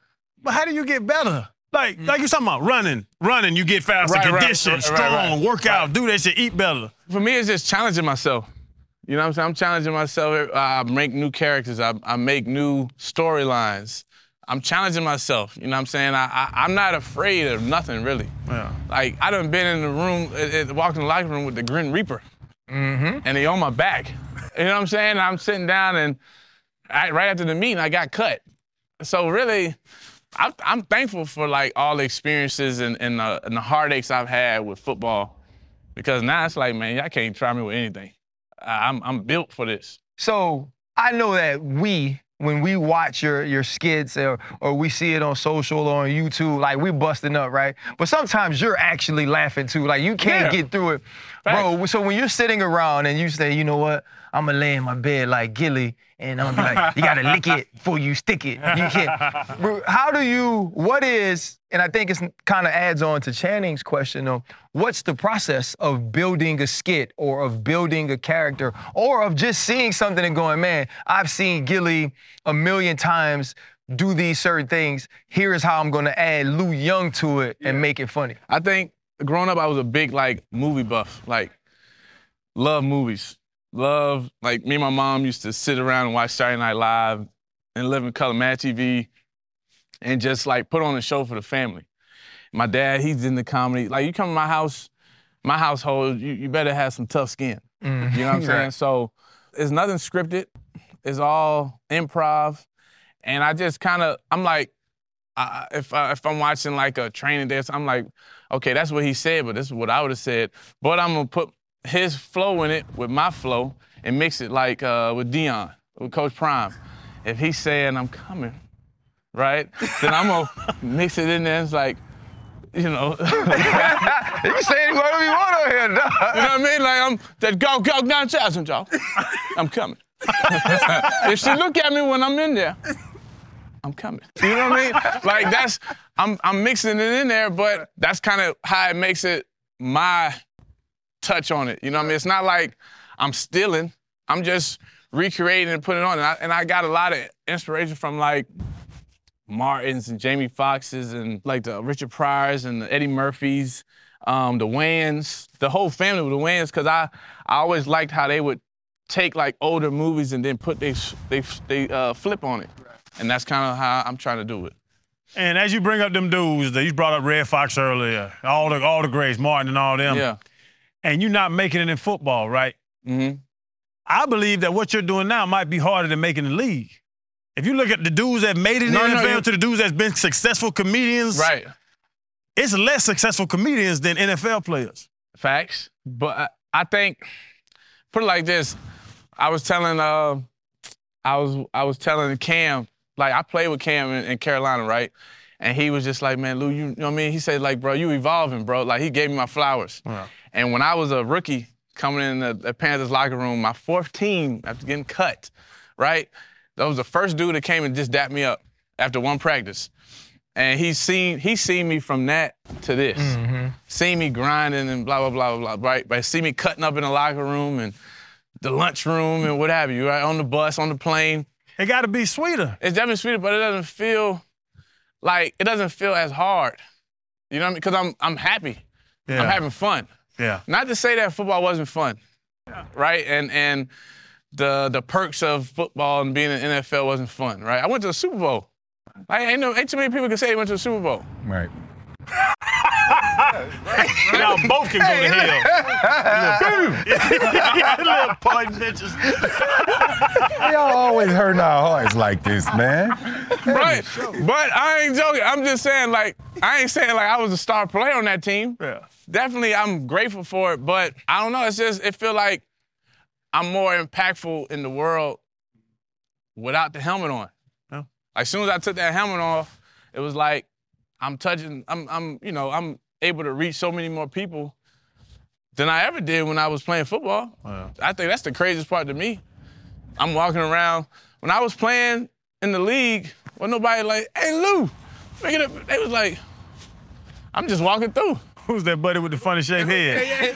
But how do you get better? Like, mm-hmm. like you're talking about running, running, you get faster, right, condition, right, right, strong, right, right. work out, right. do that shit, eat better. For me, it's just challenging myself. You know what I'm saying? I'm challenging myself. I make new characters. I, I make new storylines. I'm challenging myself. You know what I'm saying? I, I, I'm not afraid of nothing, really. Yeah. Like, I done been in the room, it, it, walked in the locker room with the Grim Reaper. Mm-hmm. And he on my back. You know what I'm saying? I'm sitting down, and I, right after the meeting, I got cut. So really, I, I'm thankful for, like, all the experiences and, and, the, and the heartaches I've had with football. Because now it's like, man, y'all can't try me with anything. I'm I'm built for this. So I know that we, when we watch your your skits or, or we see it on social or on YouTube, like, we busting up, right? But sometimes you're actually laughing too. Like, you can't yeah. get through it. Right. Bro, so when you're sitting around and you say, you know what, I'm going to lay in my bed like Gilly, and I'm going to be like, you got to lick it before you stick it. You can't. Bro, how do you, what is, and I think it's kind of adds on to Channing's question, though, what's the process of building a skit or of building a character or of just seeing something and going, man, I've seen Gilly a million times do these certain things. Here is how I'm going to add Lou Young to it and yeah. make it funny. I think growing up, I was a big, like, movie buff. Like, love movies. Love, like, me and my mom used to sit around and watch Saturday Night Live and Live in Color, Mad T V, and just, like, put on a show for the family. My dad, he's into comedy. Like, you come to my house, my household, you, you better have some tough skin. Mm-hmm. You know what I'm saying? Right. So it's nothing scripted. It's all improv. And I just kind of, I'm like, I, if, I, if I'm watching, like, a training day, I'm like, okay, that's what he said, but this is what I would have said. But I'm going to put his flow in it with my flow and mix it like uh, with Dion, with Coach Prime. If he's saying I'm coming, right, then I'm going to mix it in there. It's like, you know. You can say whatever you want on here, dog. You know what I mean? Like, I'm that go, go, down, Johnson, y'all. I'm coming. If she look at me when I'm in there, I'm coming. You know what I mean? Like, that's, I'm I'm mixing it in there, but that's kind of how it makes it my touch on it. You know what I mean? It's not like I'm stealing. I'm just recreating and putting it on. And I, and I got a lot of inspiration from, like, Martins and Jamie Foxx's and, like, the Richard Pryors and the Eddie Murphys, um, the Wayans, the whole family with the Wayans, because I, I always liked how they would take, like, older movies and then put they, they, they uh, flip on it. And that's kind of how I'm trying to do it. And as you bring up them dudes, that you brought up Red Fox earlier, all the all the greats, Martin and all them, yeah. and you're not making it in football, right? Mm-hmm. I believe that what you're doing now might be harder than making the league. If you look at the dudes that made it in no, the N F L no, to the dudes that's been successful comedians, right? It's less successful comedians than N F L players. Facts. But I think, put it like this, I was telling, uh, I was I was telling Cam. Like, I played with Cam in, in Carolina, right? And he was just like, man, Lou, you, you know what I mean? He said, like, bro, you evolving, bro. Like, he gave me my flowers. Yeah. And when I was a rookie coming in the, the Panthers locker room, my fourth team after getting cut, right? That was the first dude that came and just dapped me up after one practice. And he seen he seen me from that to this. Mm-hmm. Seen me grinding and blah, blah, blah, blah, blah, right? But see me cutting up in the locker room and the lunch room and what have you, right? On the bus, on the plane. It got to be sweeter. It's definitely sweeter, but it doesn't feel like, it doesn't feel as hard. You know what I mean? Because I'm I'm happy. Yeah. I'm having fun. Yeah. Not to say that football wasn't fun, yeah. right? And and the the perks of football and being in the N F L wasn't fun, right? I went to the Super Bowl. Like, ain't, no, ain't too many people can say they went to the Super Bowl. Right. Right, right. Y'all both can go to hell. Little, little pardon bitches. Y'all always hurting our hearts like this, man. Right, but I ain't joking. I'm just saying, like, I ain't saying like I was a star player on that team. Yeah. Definitely, I'm grateful for it, but I don't know. It's just it feel like I'm more impactful in the world without the helmet on. Yeah. Like, as soon as I took that helmet off, it was like I'm touching. I'm, I'm, you know, I'm able to reach so many more people than I ever did when I was playing football. Wow. I think that's the craziest part to me. I'm walking around. When I was playing in the league, well, nobody like, hey, Lou. They was like, I'm just walking through. Who's that buddy with the funny shaped head?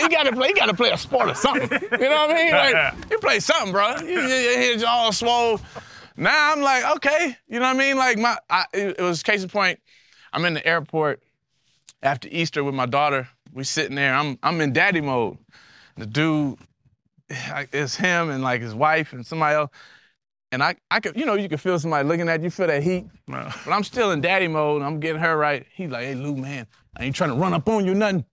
He gotta play. He gotta play a sport or something. You know what I mean? Like, you play something, bro. Your head's all swole. Now I'm like, okay, you know what I mean? Like my, I, it was case in point. I'm in the airport after Easter with my daughter. We sitting there. I'm I'm in daddy mode. The dude, it's him and like his wife and somebody else. And I, I could, you know, you could feel somebody looking at you, feel that heat. No. But I'm still in daddy mode. I'm getting her right. He's like, hey, Lou, man, I ain't trying to run up on you, nothing.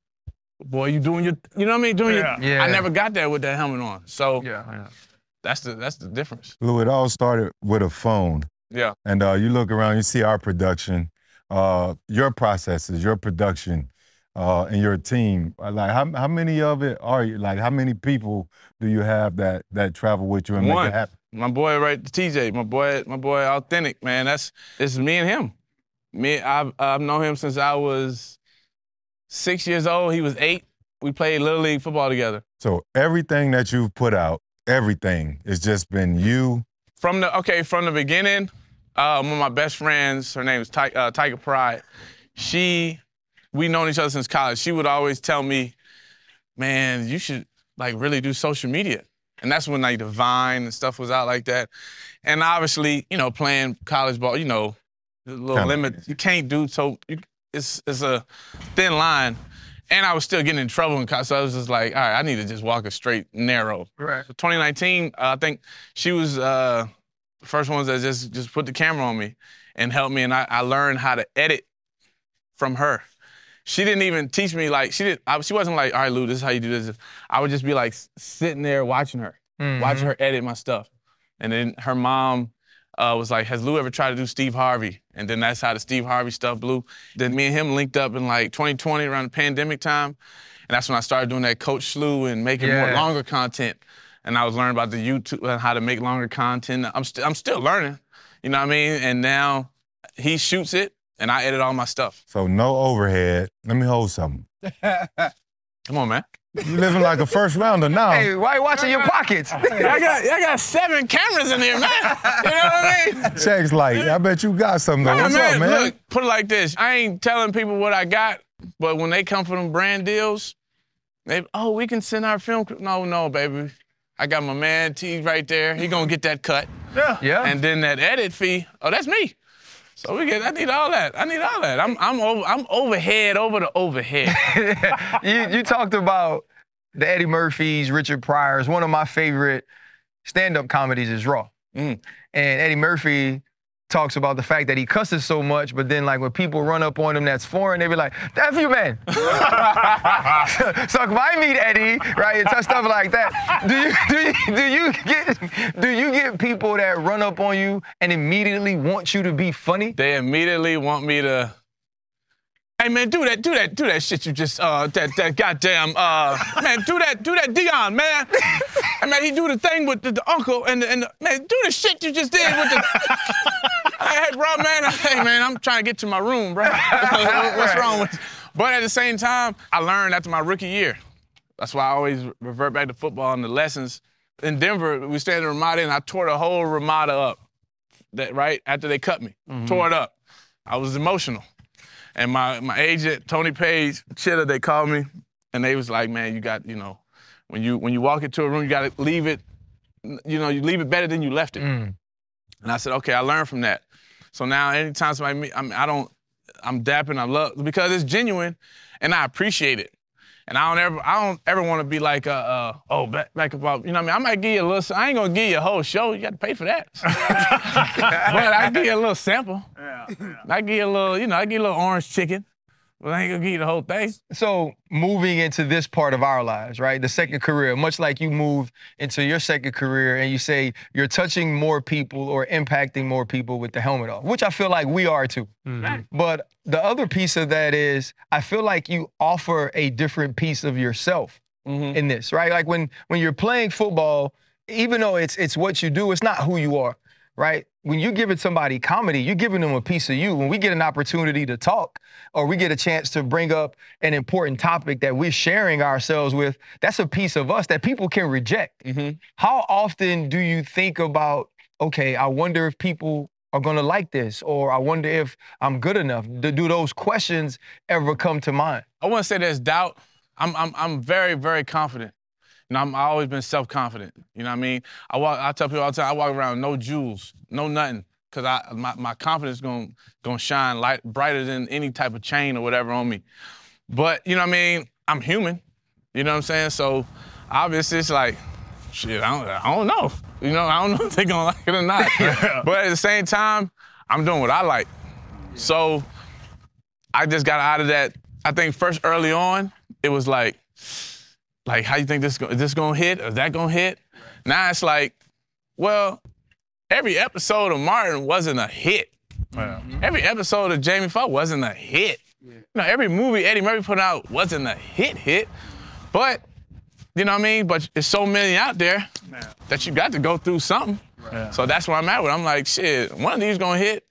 Boy, you doing your, you know what I mean? Doing yeah. your, yeah. I never got that with that helmet on. So yeah, yeah. that's the that's the difference. Lou, it all started with a phone. Yeah. And uh, you look around, you see our production, uh, your processes, your production, uh, and your team. Like, how how many of it are you? Like, how many people do you have that that travel with you and One. make it happen? My boy, right, T J, my boy, my boy, Authentic, man. That's it's me and him. Me, I've I've known him since I was six years old. He was eight. We played Little League football together. So everything that you've put out, everything, it's just been you. From the okay, from the beginning, uh, one of my best friends, her name is Ty, uh, Tiger Pride. She, we known each other since college. She would always tell me, man, you should like really do social media. And that's when, like, the Vine and stuff was out like that. And obviously, you know, playing college ball, you know, there's a little Come limit. On. You can't do so. You, it's it's a thin line. And I was still getting in trouble in college, so I was just like, all right, I need to just walk a straight, narrow. Right. So twenty nineteen, uh, I think she was uh, the first ones that just, just put the camera on me and helped me. And I, I learned how to edit from her. She didn't even teach me, like, she didn't, I, she wasn't like, all right, Lou, this is how you do this. I would just be, like, sitting there watching her, mm-hmm. watching her edit my stuff. And then her mom uh, was like, has Lou ever tried to do Steve Harvey? And then that's how the Steve Harvey stuff blew. Then me and him linked up in, like, twenty twenty, around the pandemic time. And that's when I started doing that Coach Slew and making yeah. more longer content. And I was learning about the YouTube and how to make longer content. I'm, st- I'm still learning, you know what I mean? And now he shoots it. And I edit all my stuff. So no overhead. Let me hold something. Come on, man. You living like a first rounder now. Hey, why you watching your pockets? I got I got seven cameras in here, man. You know what I mean? Checks like, I bet you got something though. What's man, up, man? Look, put it like this. I ain't telling people what I got, but when they come for them brand deals, they, oh, we can send our film. No, no, baby. I got my man T right there. He gonna get that cut. Yeah. yeah. And then that edit fee, oh, that's me. So we get. I need all that. I need all that. I'm I'm over. I'm overhead over the overhead. you you talked about the Eddie Murphys, Richard Pryors. One of my favorite stand-up comedies is Raw, mm. and Eddie Murphy talks about the fact that he cusses so much, but then like when people run up on him that's foreign, they be like, "F you, man." so, so if I meet Eddie, right, and stuff like that, do you do you, do you get do you get people that run up on you and immediately want you to be funny? They immediately want me to. Hey man, do that, do that, do that shit you just uh that that goddamn uh man, do that, do that Dion man. I mean, he do the thing with the, the uncle and the, and the, man, do the shit you just did with the. I had bro, man. I, hey, man, I'm trying to get to my room, bro. What's wrong with you? But at the same time, I learned after my rookie year. That's why I always revert back to football and the lessons. In Denver, we stayed in Ramada, and I tore the whole Ramada up. That right after they cut me, mm-hmm. tore it up. I was emotional, and my my agent Tony Page Chitter, they called me, and they was like, man, you got you know. When you when you walk into a room, you gotta leave it, you know, you leave it better than you left it. Mm. And I said, okay, I learned from that. So now anytime somebody meet, I mean, I don't, I'm dapping, I love because it's genuine, and I appreciate it. And I don't ever, I don't ever want to be like, uh, uh, oh, back, back about, you know what I mean? I might give you a little, I ain't going to give you a whole show. You got to pay for that. But I give you a little sample. Yeah, yeah. I give you a little, you know, I give you a little orange chicken. But I ain't going to give you the whole thing. So moving into this part of our lives, right, the second career, much like you moved into your second career and you say you're touching more people or impacting more people with the helmet off, which I feel like we are too. Mm-hmm. But the other piece of that is I feel like you offer a different piece of yourself mm-hmm. in this, right? Like when when you're playing football, even though it's it's what you do, it's not who you are, right? When you give it somebody comedy, you're giving them a piece of you. When we get an opportunity to talk or we get a chance to bring up an important topic that we're sharing ourselves with, that's a piece of us that people can reject. Mm-hmm. How often do you think about, okay, I wonder if people are going to like this, or I wonder if I'm good enough? Do, do those questions ever come to mind? I wouldn't say there's doubt. I'm, I'm, I'm very, very confident. And I'm, I've always been self-confident. You know what I mean? I walk. I tell people all the time, I walk around no jewels, no nothing, because I my, my confidence is going to shine light, brighter than any type of chain or whatever on me. But, you know what I mean? I'm human. You know what I'm saying? So, obviously, it's like, shit, I don't, I don't know. You know, I don't know if they're going to like it or not. Yeah. But at the same time, I'm doing what I like. Yeah. So, I just got out of that. I think first early on, it was like, Like, how you think this is this gonna hit? Or is that gonna hit? Right. Now it's like, well, every episode of Martin wasn't a hit. Mm-hmm. Every episode of Jamie Foxx wasn't a hit. Yeah. You know, every movie Eddie Murphy put out wasn't a hit hit. But, you know what I mean? But there's so many out there yeah. that you got to go through something. Right. Yeah. So that's where I'm at with. I'm like, shit, one of these gonna hit.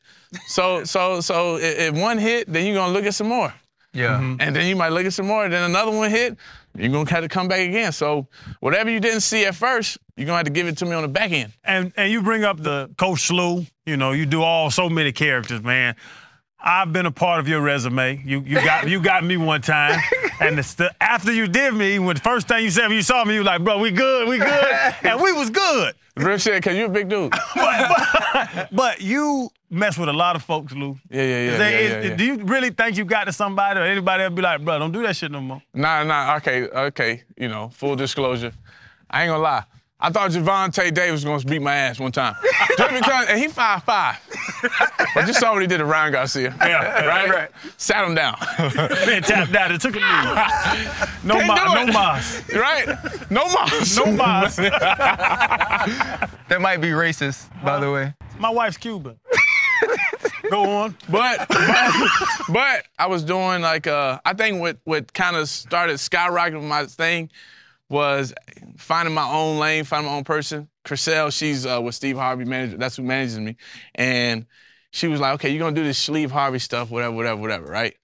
So, so, so if one hit, then you're gonna look at some more. Yeah. Mm-hmm. And then you might look at some more, then another one hit. You're going to have to come back again. So whatever you didn't see at first, you're going to have to give it to me on the back end. And and you bring up the Coach Lou. You know, you do all so many characters, man. I've been a part of your resume. You you got you got me one time. And it's the, after you did me, when the first thing you said when you saw me, you were like, bro, we good, we good. And we was good. Real shit, because you're a big dude. but, but, but you mess with a lot of folks, Lou. Yeah, yeah, yeah, there, yeah, yeah, is, yeah. Do you really think you got to somebody or anybody that'll be like, bro, don't do that shit no more? Nah, nah, okay, okay. You know, full disclosure. I ain't going to lie. I thought Javonte Davis was going to beat my ass one time. Just because, and he five five. But you saw what he did to Ryan Garcia. Yeah, right? right. Sat him down. Man tapped out. It took a knee. No mas. No mas. Right? No mas. No mas. That might be racist, by huh? the way. My wife's Cuban. Go on. But, but, but I was doing like, uh, I think what, what kind of started skyrocketing my thing was finding my own lane, finding my own person. Chriselle, she's uh, with Steve Harvey, manager. That's who manages me. And she was like, okay, you're going to do this Steve Harvey stuff, whatever, whatever, whatever, right?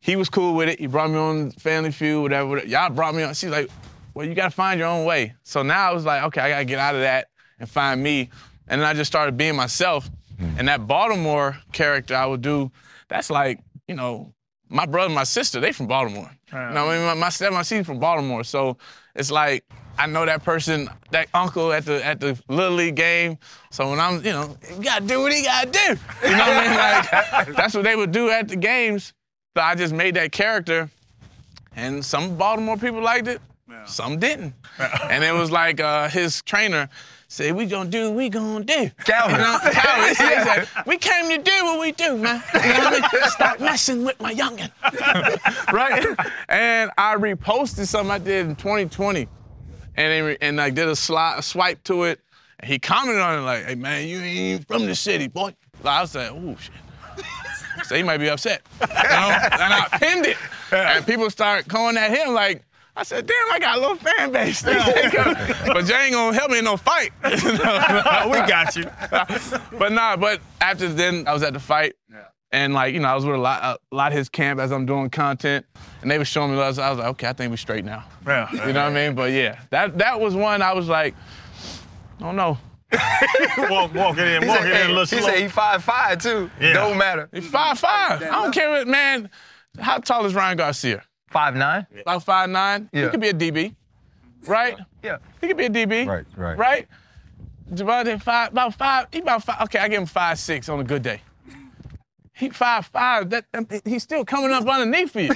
He was cool with it. He brought me on Family Feud, whatever, whatever. Y'all brought me on. She's like, well, you got to find your own way. So now I was like, okay, I got to get out of that and find me. And then I just started being myself. And that Baltimore character I would do, that's like, you know, my brother and my sister, they from Baltimore. Right. You know what I mean? My, my stepmom, she's from Baltimore. So it's like, I know that person, that uncle at the at the Little League game. So when I'm, you know, you gotta do what he gotta do. You know what I mean? Like, that's what they would do at the games. So I just made that character. And some Baltimore people liked it, yeah. some didn't. And it was like uh, his trainer said, we gonna do what we gonna do. Calvin. You know, Calvin, so he's like, we came to do what we do, man. You know what I mean? Stop messing with my youngin'. Right? And I reposted something I did in twenty twenty. And they, and I did a, slide, a swipe to it, and he commented on it like, hey, man, you ain't from the city, boy. I was like, oh, shit. So he might be upset. You know? And I pinned it. And people started calling at him like, I said, damn, I got a little fan base. But you ain't gonna help me in no fight. No, no, we got you. But nah, but after then, I was at the fight. Yeah. And like, you know, I was with a lot, a lot of his camp as I'm doing content, and they were showing me love. So I was like, okay, I think we straight now. Yeah. You know what I mean? But yeah, that that was one I was like, I don't know. walk, walk it in, walk it in a little slow. He said he five five too. Yeah. Don't matter. He five five. I don't care what, man. How tall is Ryan Garcia? five nine. Yeah. About five nine. Yeah. He could be a D B, right? Yeah. He could be a D B. Right, right. Right? Javonte five, about five. He about five. Okay, I give him five six on a good day. He five five. That, that he's still coming up underneath you.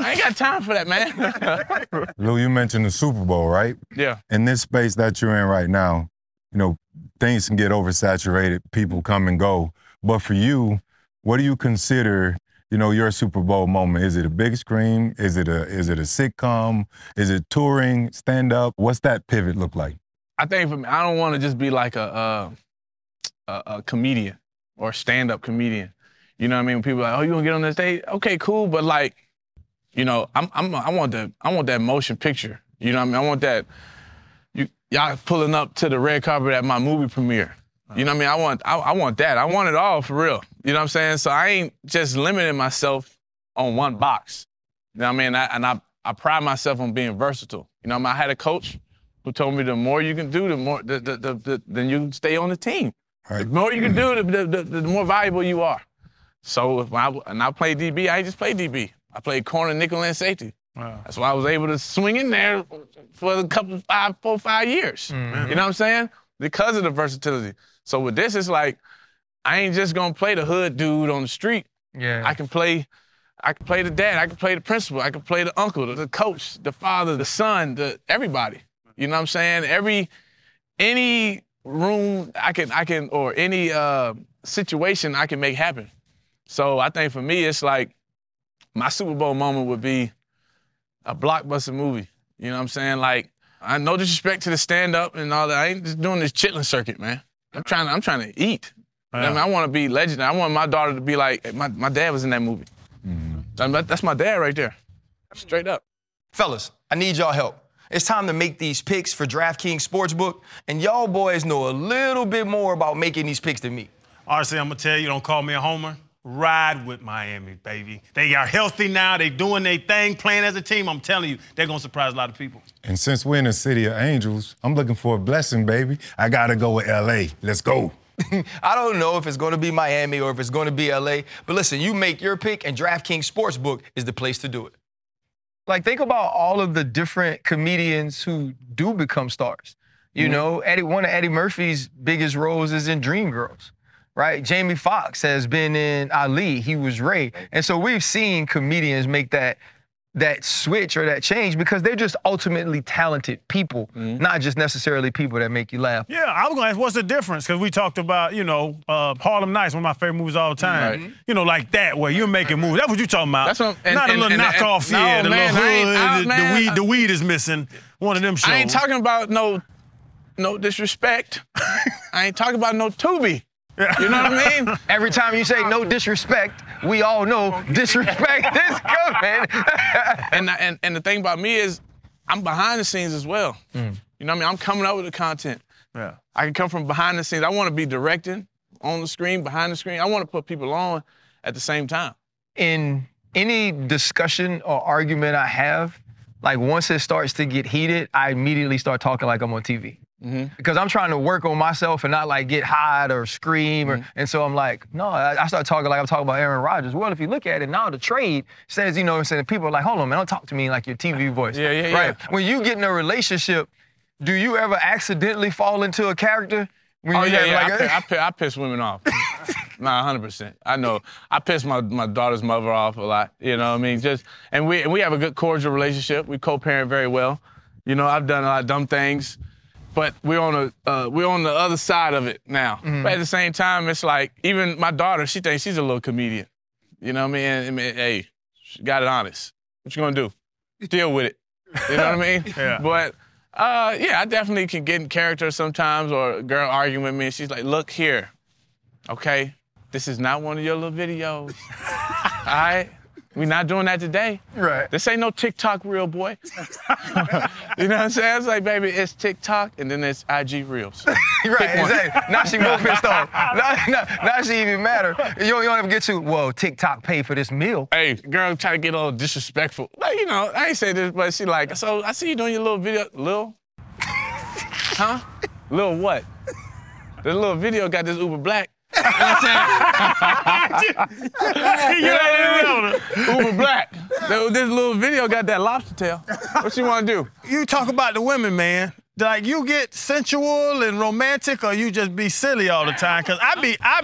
I ain't got time for that, man. Lou, you mentioned the Super Bowl, right? Yeah. In this space that you're in right now, you know, things can get oversaturated. People come and go. But for you, what do you consider, you know, your Super Bowl moment? Is it a big screen? Is it a is it a sitcom? Is it touring, stand-up? What's that pivot look like? I think for me, I don't want to just be like a, a, a comedian or a stand-up comedian. You know what I mean? When people are like, oh, you gonna get on this stage? Okay, cool. But like, you know, I'm, I'm, I want that, I want that motion picture. You know what I mean? I want that, you, y'all pulling up to the red carpet at my movie premiere. You know what I mean? I want, I, I want that. I want it all for real. You know what I'm saying? So I ain't just limiting myself on one box. You know what I mean? I, and I, I pride myself on being versatile. You know what I mean? I had a coach who told me the more you can do, the more, the, the, the, the then you can stay on the team. Right. The more you can do, the, the, the, the more valuable you are. So if I, and I played D B, I just played D B. I played corner, nickel, and safety. Wow. That's why I was able to swing in there for a couple, five, four, five years. Mm-hmm. You know what I'm saying? Because of the versatility. So with this, it's like, I ain't just gonna play the hood dude on the street. Yeah. I can play, I can play the dad, I can play the principal, I can play the uncle, the, the coach, the father, the son, the everybody. You know what I'm saying? Every, any room I can, I can, or any uh, situation I can make happen. So I think for me, it's like, my Super Bowl moment would be a blockbuster movie. You know what I'm saying? Like, I no disrespect to the stand-up and all that. I ain't just doing this chitlin circuit, man. I'm trying to, I'm trying to eat. Yeah. You know I mean? I want to be legendary. I want my daughter to be like, hey, my, my dad was in that movie. Mm-hmm. I mean, that's my dad right there. Straight up. Fellas, I need y'all help. It's time to make these picks for DraftKings Sportsbook, and y'all boys know a little bit more about making these picks than me. Honestly, I'm going to tell you, don't call me a homer. Ride with Miami, baby. They are healthy now. They doing their thing, playing as a team. I'm telling you, they're going to surprise a lot of people. And since we're in the city of angels, I'm looking for a blessing, baby. I got to go with L A. Let's go. I don't know if it's going to be Miami or if it's going to be L A, but listen, you make your pick, and DraftKings Sportsbook is the place to do it. Like, think about all of the different comedians who do become stars. You mm-hmm. know, Eddie, one of Eddie Murphy's biggest roles is in Dreamgirls. Right? Jamie Foxx has been in Ali. He was Ray. And so we've seen comedians make that that switch or that change because they're just ultimately talented people, mm-hmm. not just necessarily people that make you laugh. Yeah, I was going to ask, what's the difference? Because we talked about, you know, uh, Harlem Nights, one of my favorite movies of all time. Right. You know, like that, where you're making movies. That's what you're talking about. That's what, and, not and, a little and, knockoff, and, yeah, no, the man, little hood, I, the, man, the, weed, I, the weed is missing. One of them shows. I ain't talking about no, no disrespect. I ain't talking about no Tubi. You know what I mean? Every time you say no disrespect, we all know disrespect is coming. and, and and the thing about me is I'm behind the scenes as well. Mm. You know what I mean? I'm coming up with the content. Yeah. I can come from behind the scenes. I want to be directing on the screen, behind the screen. I want to put people on at the same time. In any discussion or argument I have, like once it starts to get heated, I immediately start talking like I'm on T V. Mm-hmm. Because I'm trying to work on myself and not like get hot or scream. Or, mm-hmm. And so I'm like, no, I, I start talking like I'm talking about Aaron Rodgers. Well, if you look at it now, the trade says, you know what I'm saying? People are like, hold on, man, don't talk to me like your T V voice. Yeah, yeah, right? Yeah. When you get in a relationship, do you ever accidentally fall into a character? When oh, yeah, yeah. Like, I, piss, I, I piss women off. Nah, one hundred percent. I know. I piss my, my daughter's mother off a lot. You know what I mean? Just And we, and we have a good cordial relationship. We co-parent very well. You know, I've done a lot of dumb things. But we're on a uh, we're on the other side of it now. Mm-hmm. But at the same time, it's like even my daughter, she thinks she's a little comedian. You know what I mean? And, and, and, hey, she got it honest. What you gonna do? Deal with it. You know what I mean? Yeah. But uh, yeah, I definitely can get in character sometimes. Or a girl arguing with me, and she's like, "Look here, okay, this is not one of your little videos. All right." We're not doing that today. Right. This ain't no TikTok reel, boy. You know what I'm saying? I was like, baby, it's TikTok and then it's I G reels. Right, exactly. Now she more pissed off. Now, now, now she even madder. You don't, you don't ever get to, whoa, TikTok paid for this meal. Hey, girl, try to get all disrespectful. Like, you know, I ain't say this, but she like, so I see you doing your little video. Lil? Huh? Lil what? This little video got this Uber Black. You know what I'm saying? You know what I mean? Uber Black. This little video got that lobster tail. What you want to do? You talk about the women, man. Like, you get sensual and romantic, or you just be silly all the time? Because I be, I,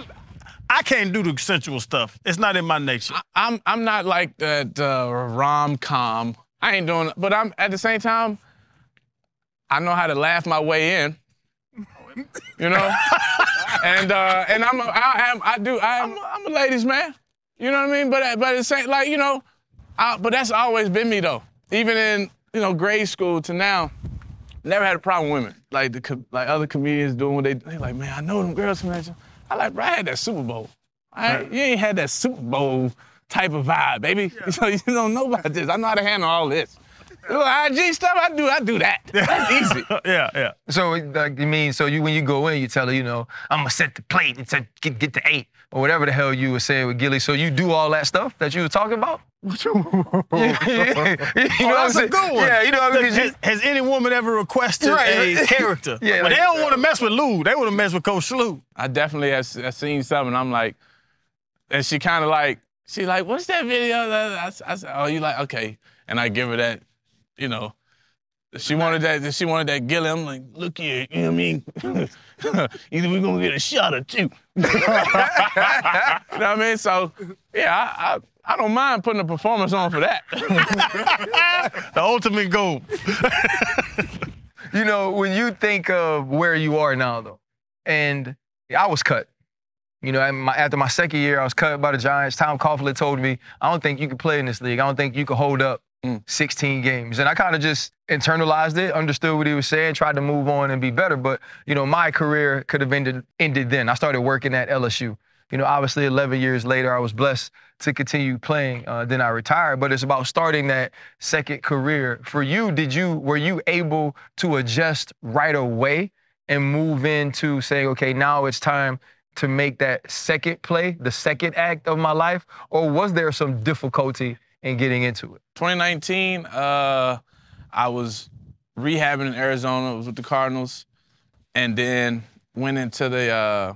I can't do the sensual stuff. It's not in my nature. I, I'm I'm not like that uh, rom-com. I ain't doing it. But I'm at the same time, I know how to laugh my way in. You know? and uh, and I'm a, I am I do I am I'm a, I'm a ladies man. You know what I mean? But but it's like, you know, I, but that's always been me though. Even in, you know, grade school to now, never had a problem with women. Like the like other comedians doing what they they like, man, I know them girls from that. I like, bro, I had that Super Bowl. I, right. You ain't had that Super Bowl type of vibe, baby. Yeah. So you don't know about this. I know how to handle all this. Yeah. Little I G stuff, I do, I do that. Yeah. That's easy. yeah, yeah. So like, you mean, so you when you go in, you tell her, you know, I'm gonna set the plate and set, get get to eight or whatever the hell you were saying with Gilly. So you do all that stuff that you were talking about. yeah, yeah. You know oh, that's a good one. Yeah, you know what I mean? Has, has any woman ever requested right. a character? Yeah, like, they don't want to mess with Lou. They want to mess with Coach Lou. I definitely have, have seen something. I'm like, and she kind of like, she like, what's that video? I, I said, oh, you like, okay. And I give her that, you know, she wanted that, she wanted that Gilly. I'm like, look here, you know what I mean? Either we're going to get a shot or two. You know what I mean? So, yeah, I... I I don't mind putting a performance on for that. The ultimate goal. You know, when you think of where you are now, though, and I was cut. You know, my, after my second year, I was cut by the Giants. Tom Coughlin told me, I don't think you can play in this league. I don't think you can hold up mm. sixteen games. And I kind of just internalized it, understood what he was saying, tried to move on and be better. But, you know, my career could have ended, ended then. I started working at L S U. You know, obviously eleven years later, I was blessed to continue playing. Uh, then I retired. But it's about starting that second career. For you, did you were you able to adjust right away and move into saying, okay, now it's time to make that second play, the second act of my life? Or was there some difficulty in getting into it? twenty nineteen, uh, I was rehabbing in Arizona. I was with the Cardinals. And then went into the uh,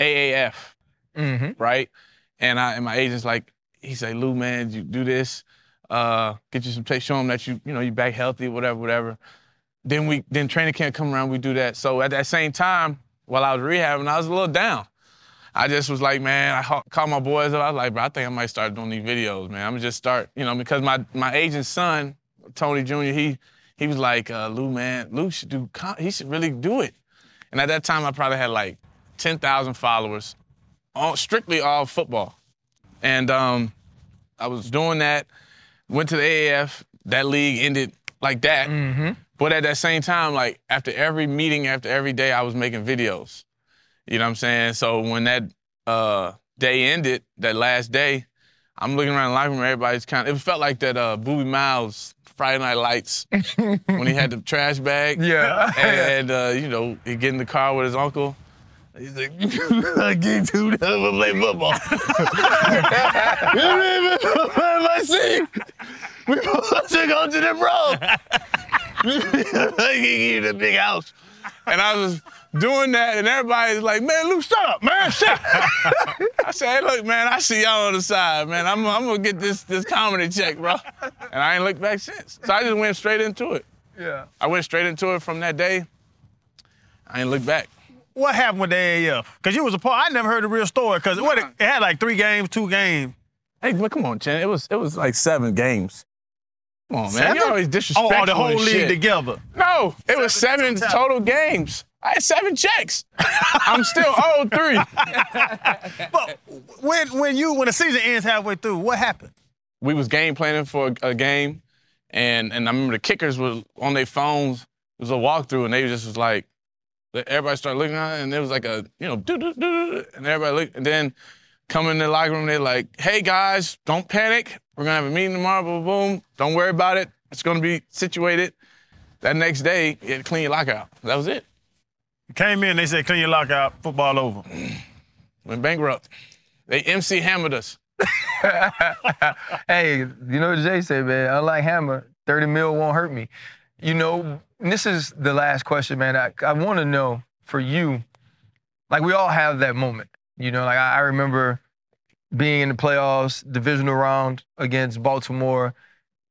A A F. Mm-hmm. Right? And I and my agent's like, he say, Lou, man, you do this, uh, get you some tape, show him that you, you know, you back healthy, whatever, whatever. Then we, then training camp come around, we do that. So at that same time, while I was rehabbing, I was a little down. I just was like, man, I ha- called my boys up. I was like, bro, I think I might start doing these videos, man. I'm gonna just start, you know, because my my agent's son, Tony Junior, he he was like, uh, Lou, man, Lou should do, con- he should really do it. And at that time, I probably had like ten thousand followers. All, strictly all football. And um, I was doing that, went to the A A F. That league ended like that. Mm-hmm. But at that same time, like after every meeting, after every day, I was making videos. You know what I'm saying? So when that uh, day ended, that last day, I'm looking around the locker room, everybody's kind of, it felt like that uh, Boobie Miles Friday Night Lights when he had the trash bag. Yeah. And, and uh, you know, he'd get in the car with his uncle. He's like, I get too down and play football. You know what I mean? We're supposed to go to the road. I give you the big house. And I was doing that, and everybody's like, man, Lou, shut up, man, shut up. I said, hey, look, man, I see y'all on the side, man. I'm, I'm going to get this, this comedy check, bro. And I ain't looked back since. So I just went straight into it. Yeah. I went straight into it from that day. I ain't looked back. What happened with the A A F? Because you was a part. I never heard the real story. Because it, it had like three games, two games. Hey, but come on, Chen. It was it was like seven games. Come on, man. Seven? You always disrespectful. Oh, the whole league shit. Together. No, it seven was seven total. total games. I had seven checks. I'm still owed three. But when when you when the season ends halfway through, what happened? We was game planning for a, a game, and and I remember the kickers were on their phones. It was a walkthrough, and they just was like. Everybody started looking at it, and there was like a, you know, do-do-do-do, and everybody looked. And then coming in the locker room, they're like, hey, guys, don't panic. We're going to have a meeting tomorrow, boom, boom. Don't worry about it. It's going to be situated. That next day, you had to clean your locker out. That was it. Came in, they said, clean your locker out, football over. Went bankrupt. They M C hammered us. Hey, you know what Jay said, man? Unlike Hammer, thirty mil won't hurt me. You know, and this is the last question, man. I, I want to know for you, like we all have that moment. You know, like I, I remember being in the playoffs, divisional round against Baltimore,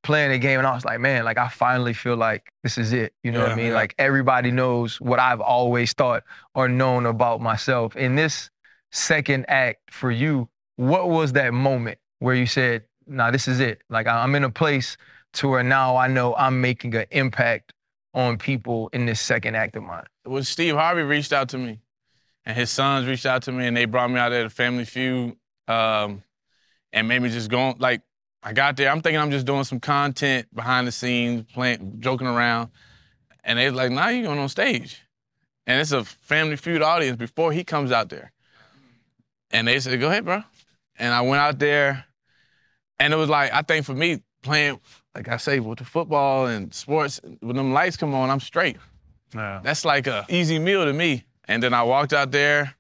playing a game, and I was like, man, like I finally feel like this is it. You know yeah, what I mean? Yeah. Like everybody knows what I've always thought or known about myself. In this second act for you, what was that moment where you said, nah, this is it? Like, I'm in a place to where now I know I'm making an impact on people in this second act of mine. Well, Steve Harvey reached out to me, and his sons reached out to me, and they brought me out there to Family Feud, um, and made me just go on. Like, I got there, I'm thinking I'm just doing some content behind the scenes, playing, joking around, and they was like, nah, you're going on stage. And it's a Family Feud audience before he comes out there. And they said, go ahead, bro. And I went out there, and it was like, I think for me, playing, like I say, with the football and sports, when them lights come on, I'm straight. Yeah. That's like a easy meal to me. And then I walked out there,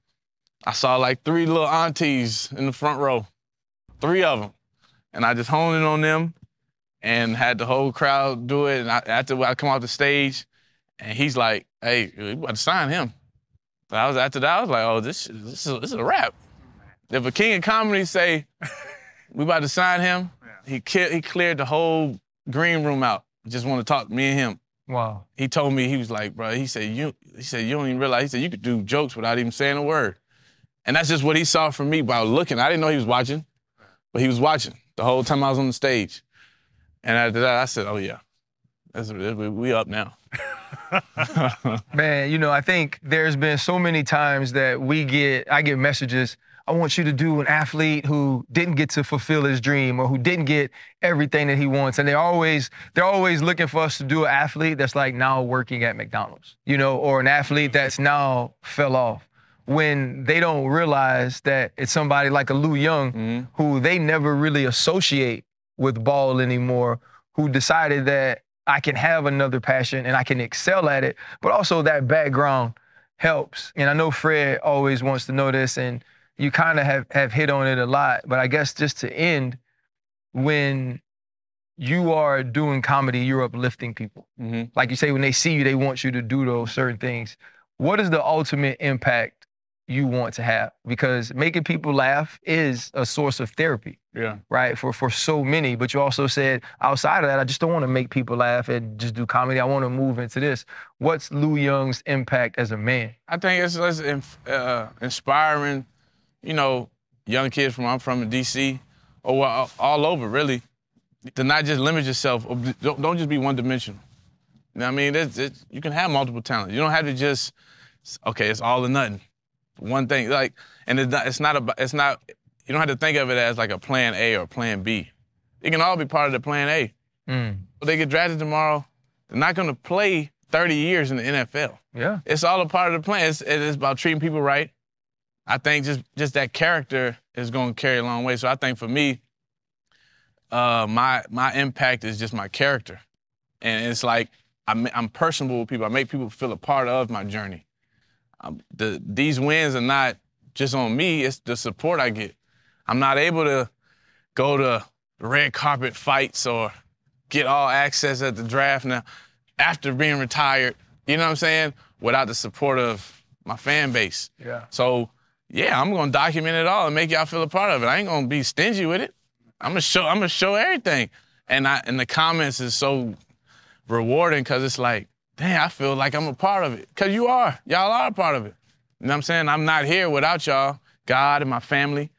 I saw like three little aunties in the front row, three of them. And I just honed in on them and had the whole crowd do it. And I, after I come off the stage, and he's like, hey, you about to sign him. So I was, after that, I was like, oh, this, this, is, this is a wrap. If a king of comedy say, we about to sign him, He cleared, he cleared the whole green room out. Just want to talk to me and him. Wow. He told me, he was like, bro, he said, you he said, you don't even realize, he said, you could do jokes without even saying a word. And that's just what he saw from me by looking. I didn't know he was watching, but he was watching the whole time I was on the stage. And after that, I said, oh, yeah, that's, we up now. Man, you know, I think there's been so many times that we get, I get messages, I want you to do an athlete who didn't get to fulfill his dream or who didn't get everything that he wants. And they always, they're always looking for us to do an athlete that's like now working at McDonald's, you know, or an athlete that's now fell off, when they don't realize that it's somebody like a Lou Young, mm-hmm. who they never really associate with ball anymore, who decided that I can have another passion and I can excel at it. But also that background helps. And I know Fred always wants to know this, and you kind of have, have hit on it a lot, but I guess just to end, when you are doing comedy, you're uplifting people. Mm-hmm. Like you say, when they see you, they want you to do those certain things. What is the ultimate impact you want to have? Because making people laugh is a source of therapy, yeah, right? For, for so many, but you also said outside of that, I just don't want to make people laugh and just do comedy. I want to move into this. What's Lou Young's impact as a man? I think it's, it's uh, inspiring, you know, young kids from, I'm from in D C, or all over, really, to not just limit yourself, or don't, don't just be one-dimensional. You know what I mean? It's, it's, you can have multiple talents. You don't have to just, okay, it's all or nothing. One thing, like, and it's not, it's not, about, it's not, you don't have to think of it as like a plan A or plan B. It can all be part of the plan A. Mm. They get drafted tomorrow, they're not gonna play thirty years in the N F L. Yeah. It's all a part of the plan. It's, it's about treating people right. I think just, just that character is going to carry a long way. So I think for me, uh, my my impact is just my character. And it's like I'm, I'm personable with people. I make people feel a part of my journey. Um, the, these wins are not just on me. It's the support I get. I'm not able to go to red carpet fights or get all access at the draft now after being retired, you know what I'm saying, without the support of my fan base. Yeah. So yeah, I'm gonna document it all and make y'all feel a part of it. I ain't gonna be stingy with it. I'm gonna show. I'm gonna show everything, and I and the comments is so rewarding because it's like, dang, I feel like I'm a part of it. Cause you are, y'all are a part of it. You know what I'm saying? I'm not here without y'all, God and my family,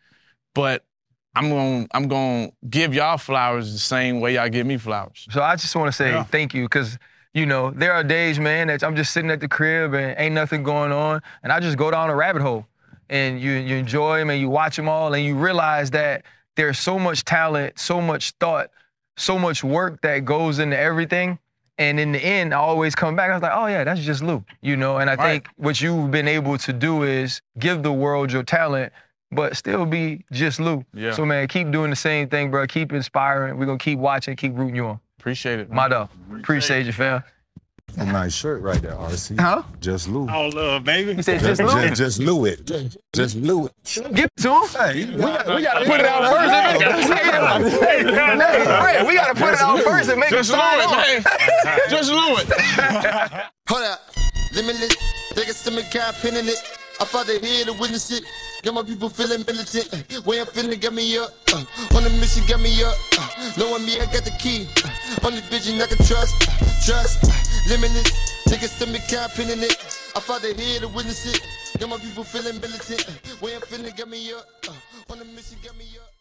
but I'm gonna I'm gonna give y'all flowers the same way y'all give me flowers. So I just want to say yeah. thank you, cause you know there are days, man, that I'm just sitting at the crib and ain't nothing going on, and I just go down a rabbit hole. And you, you enjoy them and you watch them all, and you realize that there's so much talent, so much thought, so much work that goes into everything. And in the end, I always come back. I was like, oh, yeah, that's just Lou, you know? And I all think right. what you've been able to do is give the world your talent, but still be just Lou. Yeah. So, man, keep doing the same thing, bro. Keep inspiring. We're going to keep watching, keep rooting you on. Appreciate it. Man. My dog. Appreciate, Appreciate you, fam. A nice shirt right there, R C. Huh? Just Lou. Oh, love, baby. He said just, just Lou? Just, just Lou it. Just, just Lou it. Give it to him. Hey, we got, we got to put it out first and make it sign it. Hey, Fred, we got to put it out first and make it sign it. Just Lou it, man. Hold up. Limitless. They can send me God pinning it. I fought the head to witness it. Got my people feeling militant. Way I'm feeling got me up. Uh, on the mission got me up. Uh, knowing me, I got the key. Uh, on the vision I can trust. Uh, trust. Uh, limitless. Niggas send me cap in it. I fought the head to witness it. Now my people feeling militant. Way I'm feeling, get me up. On the mission, get me up.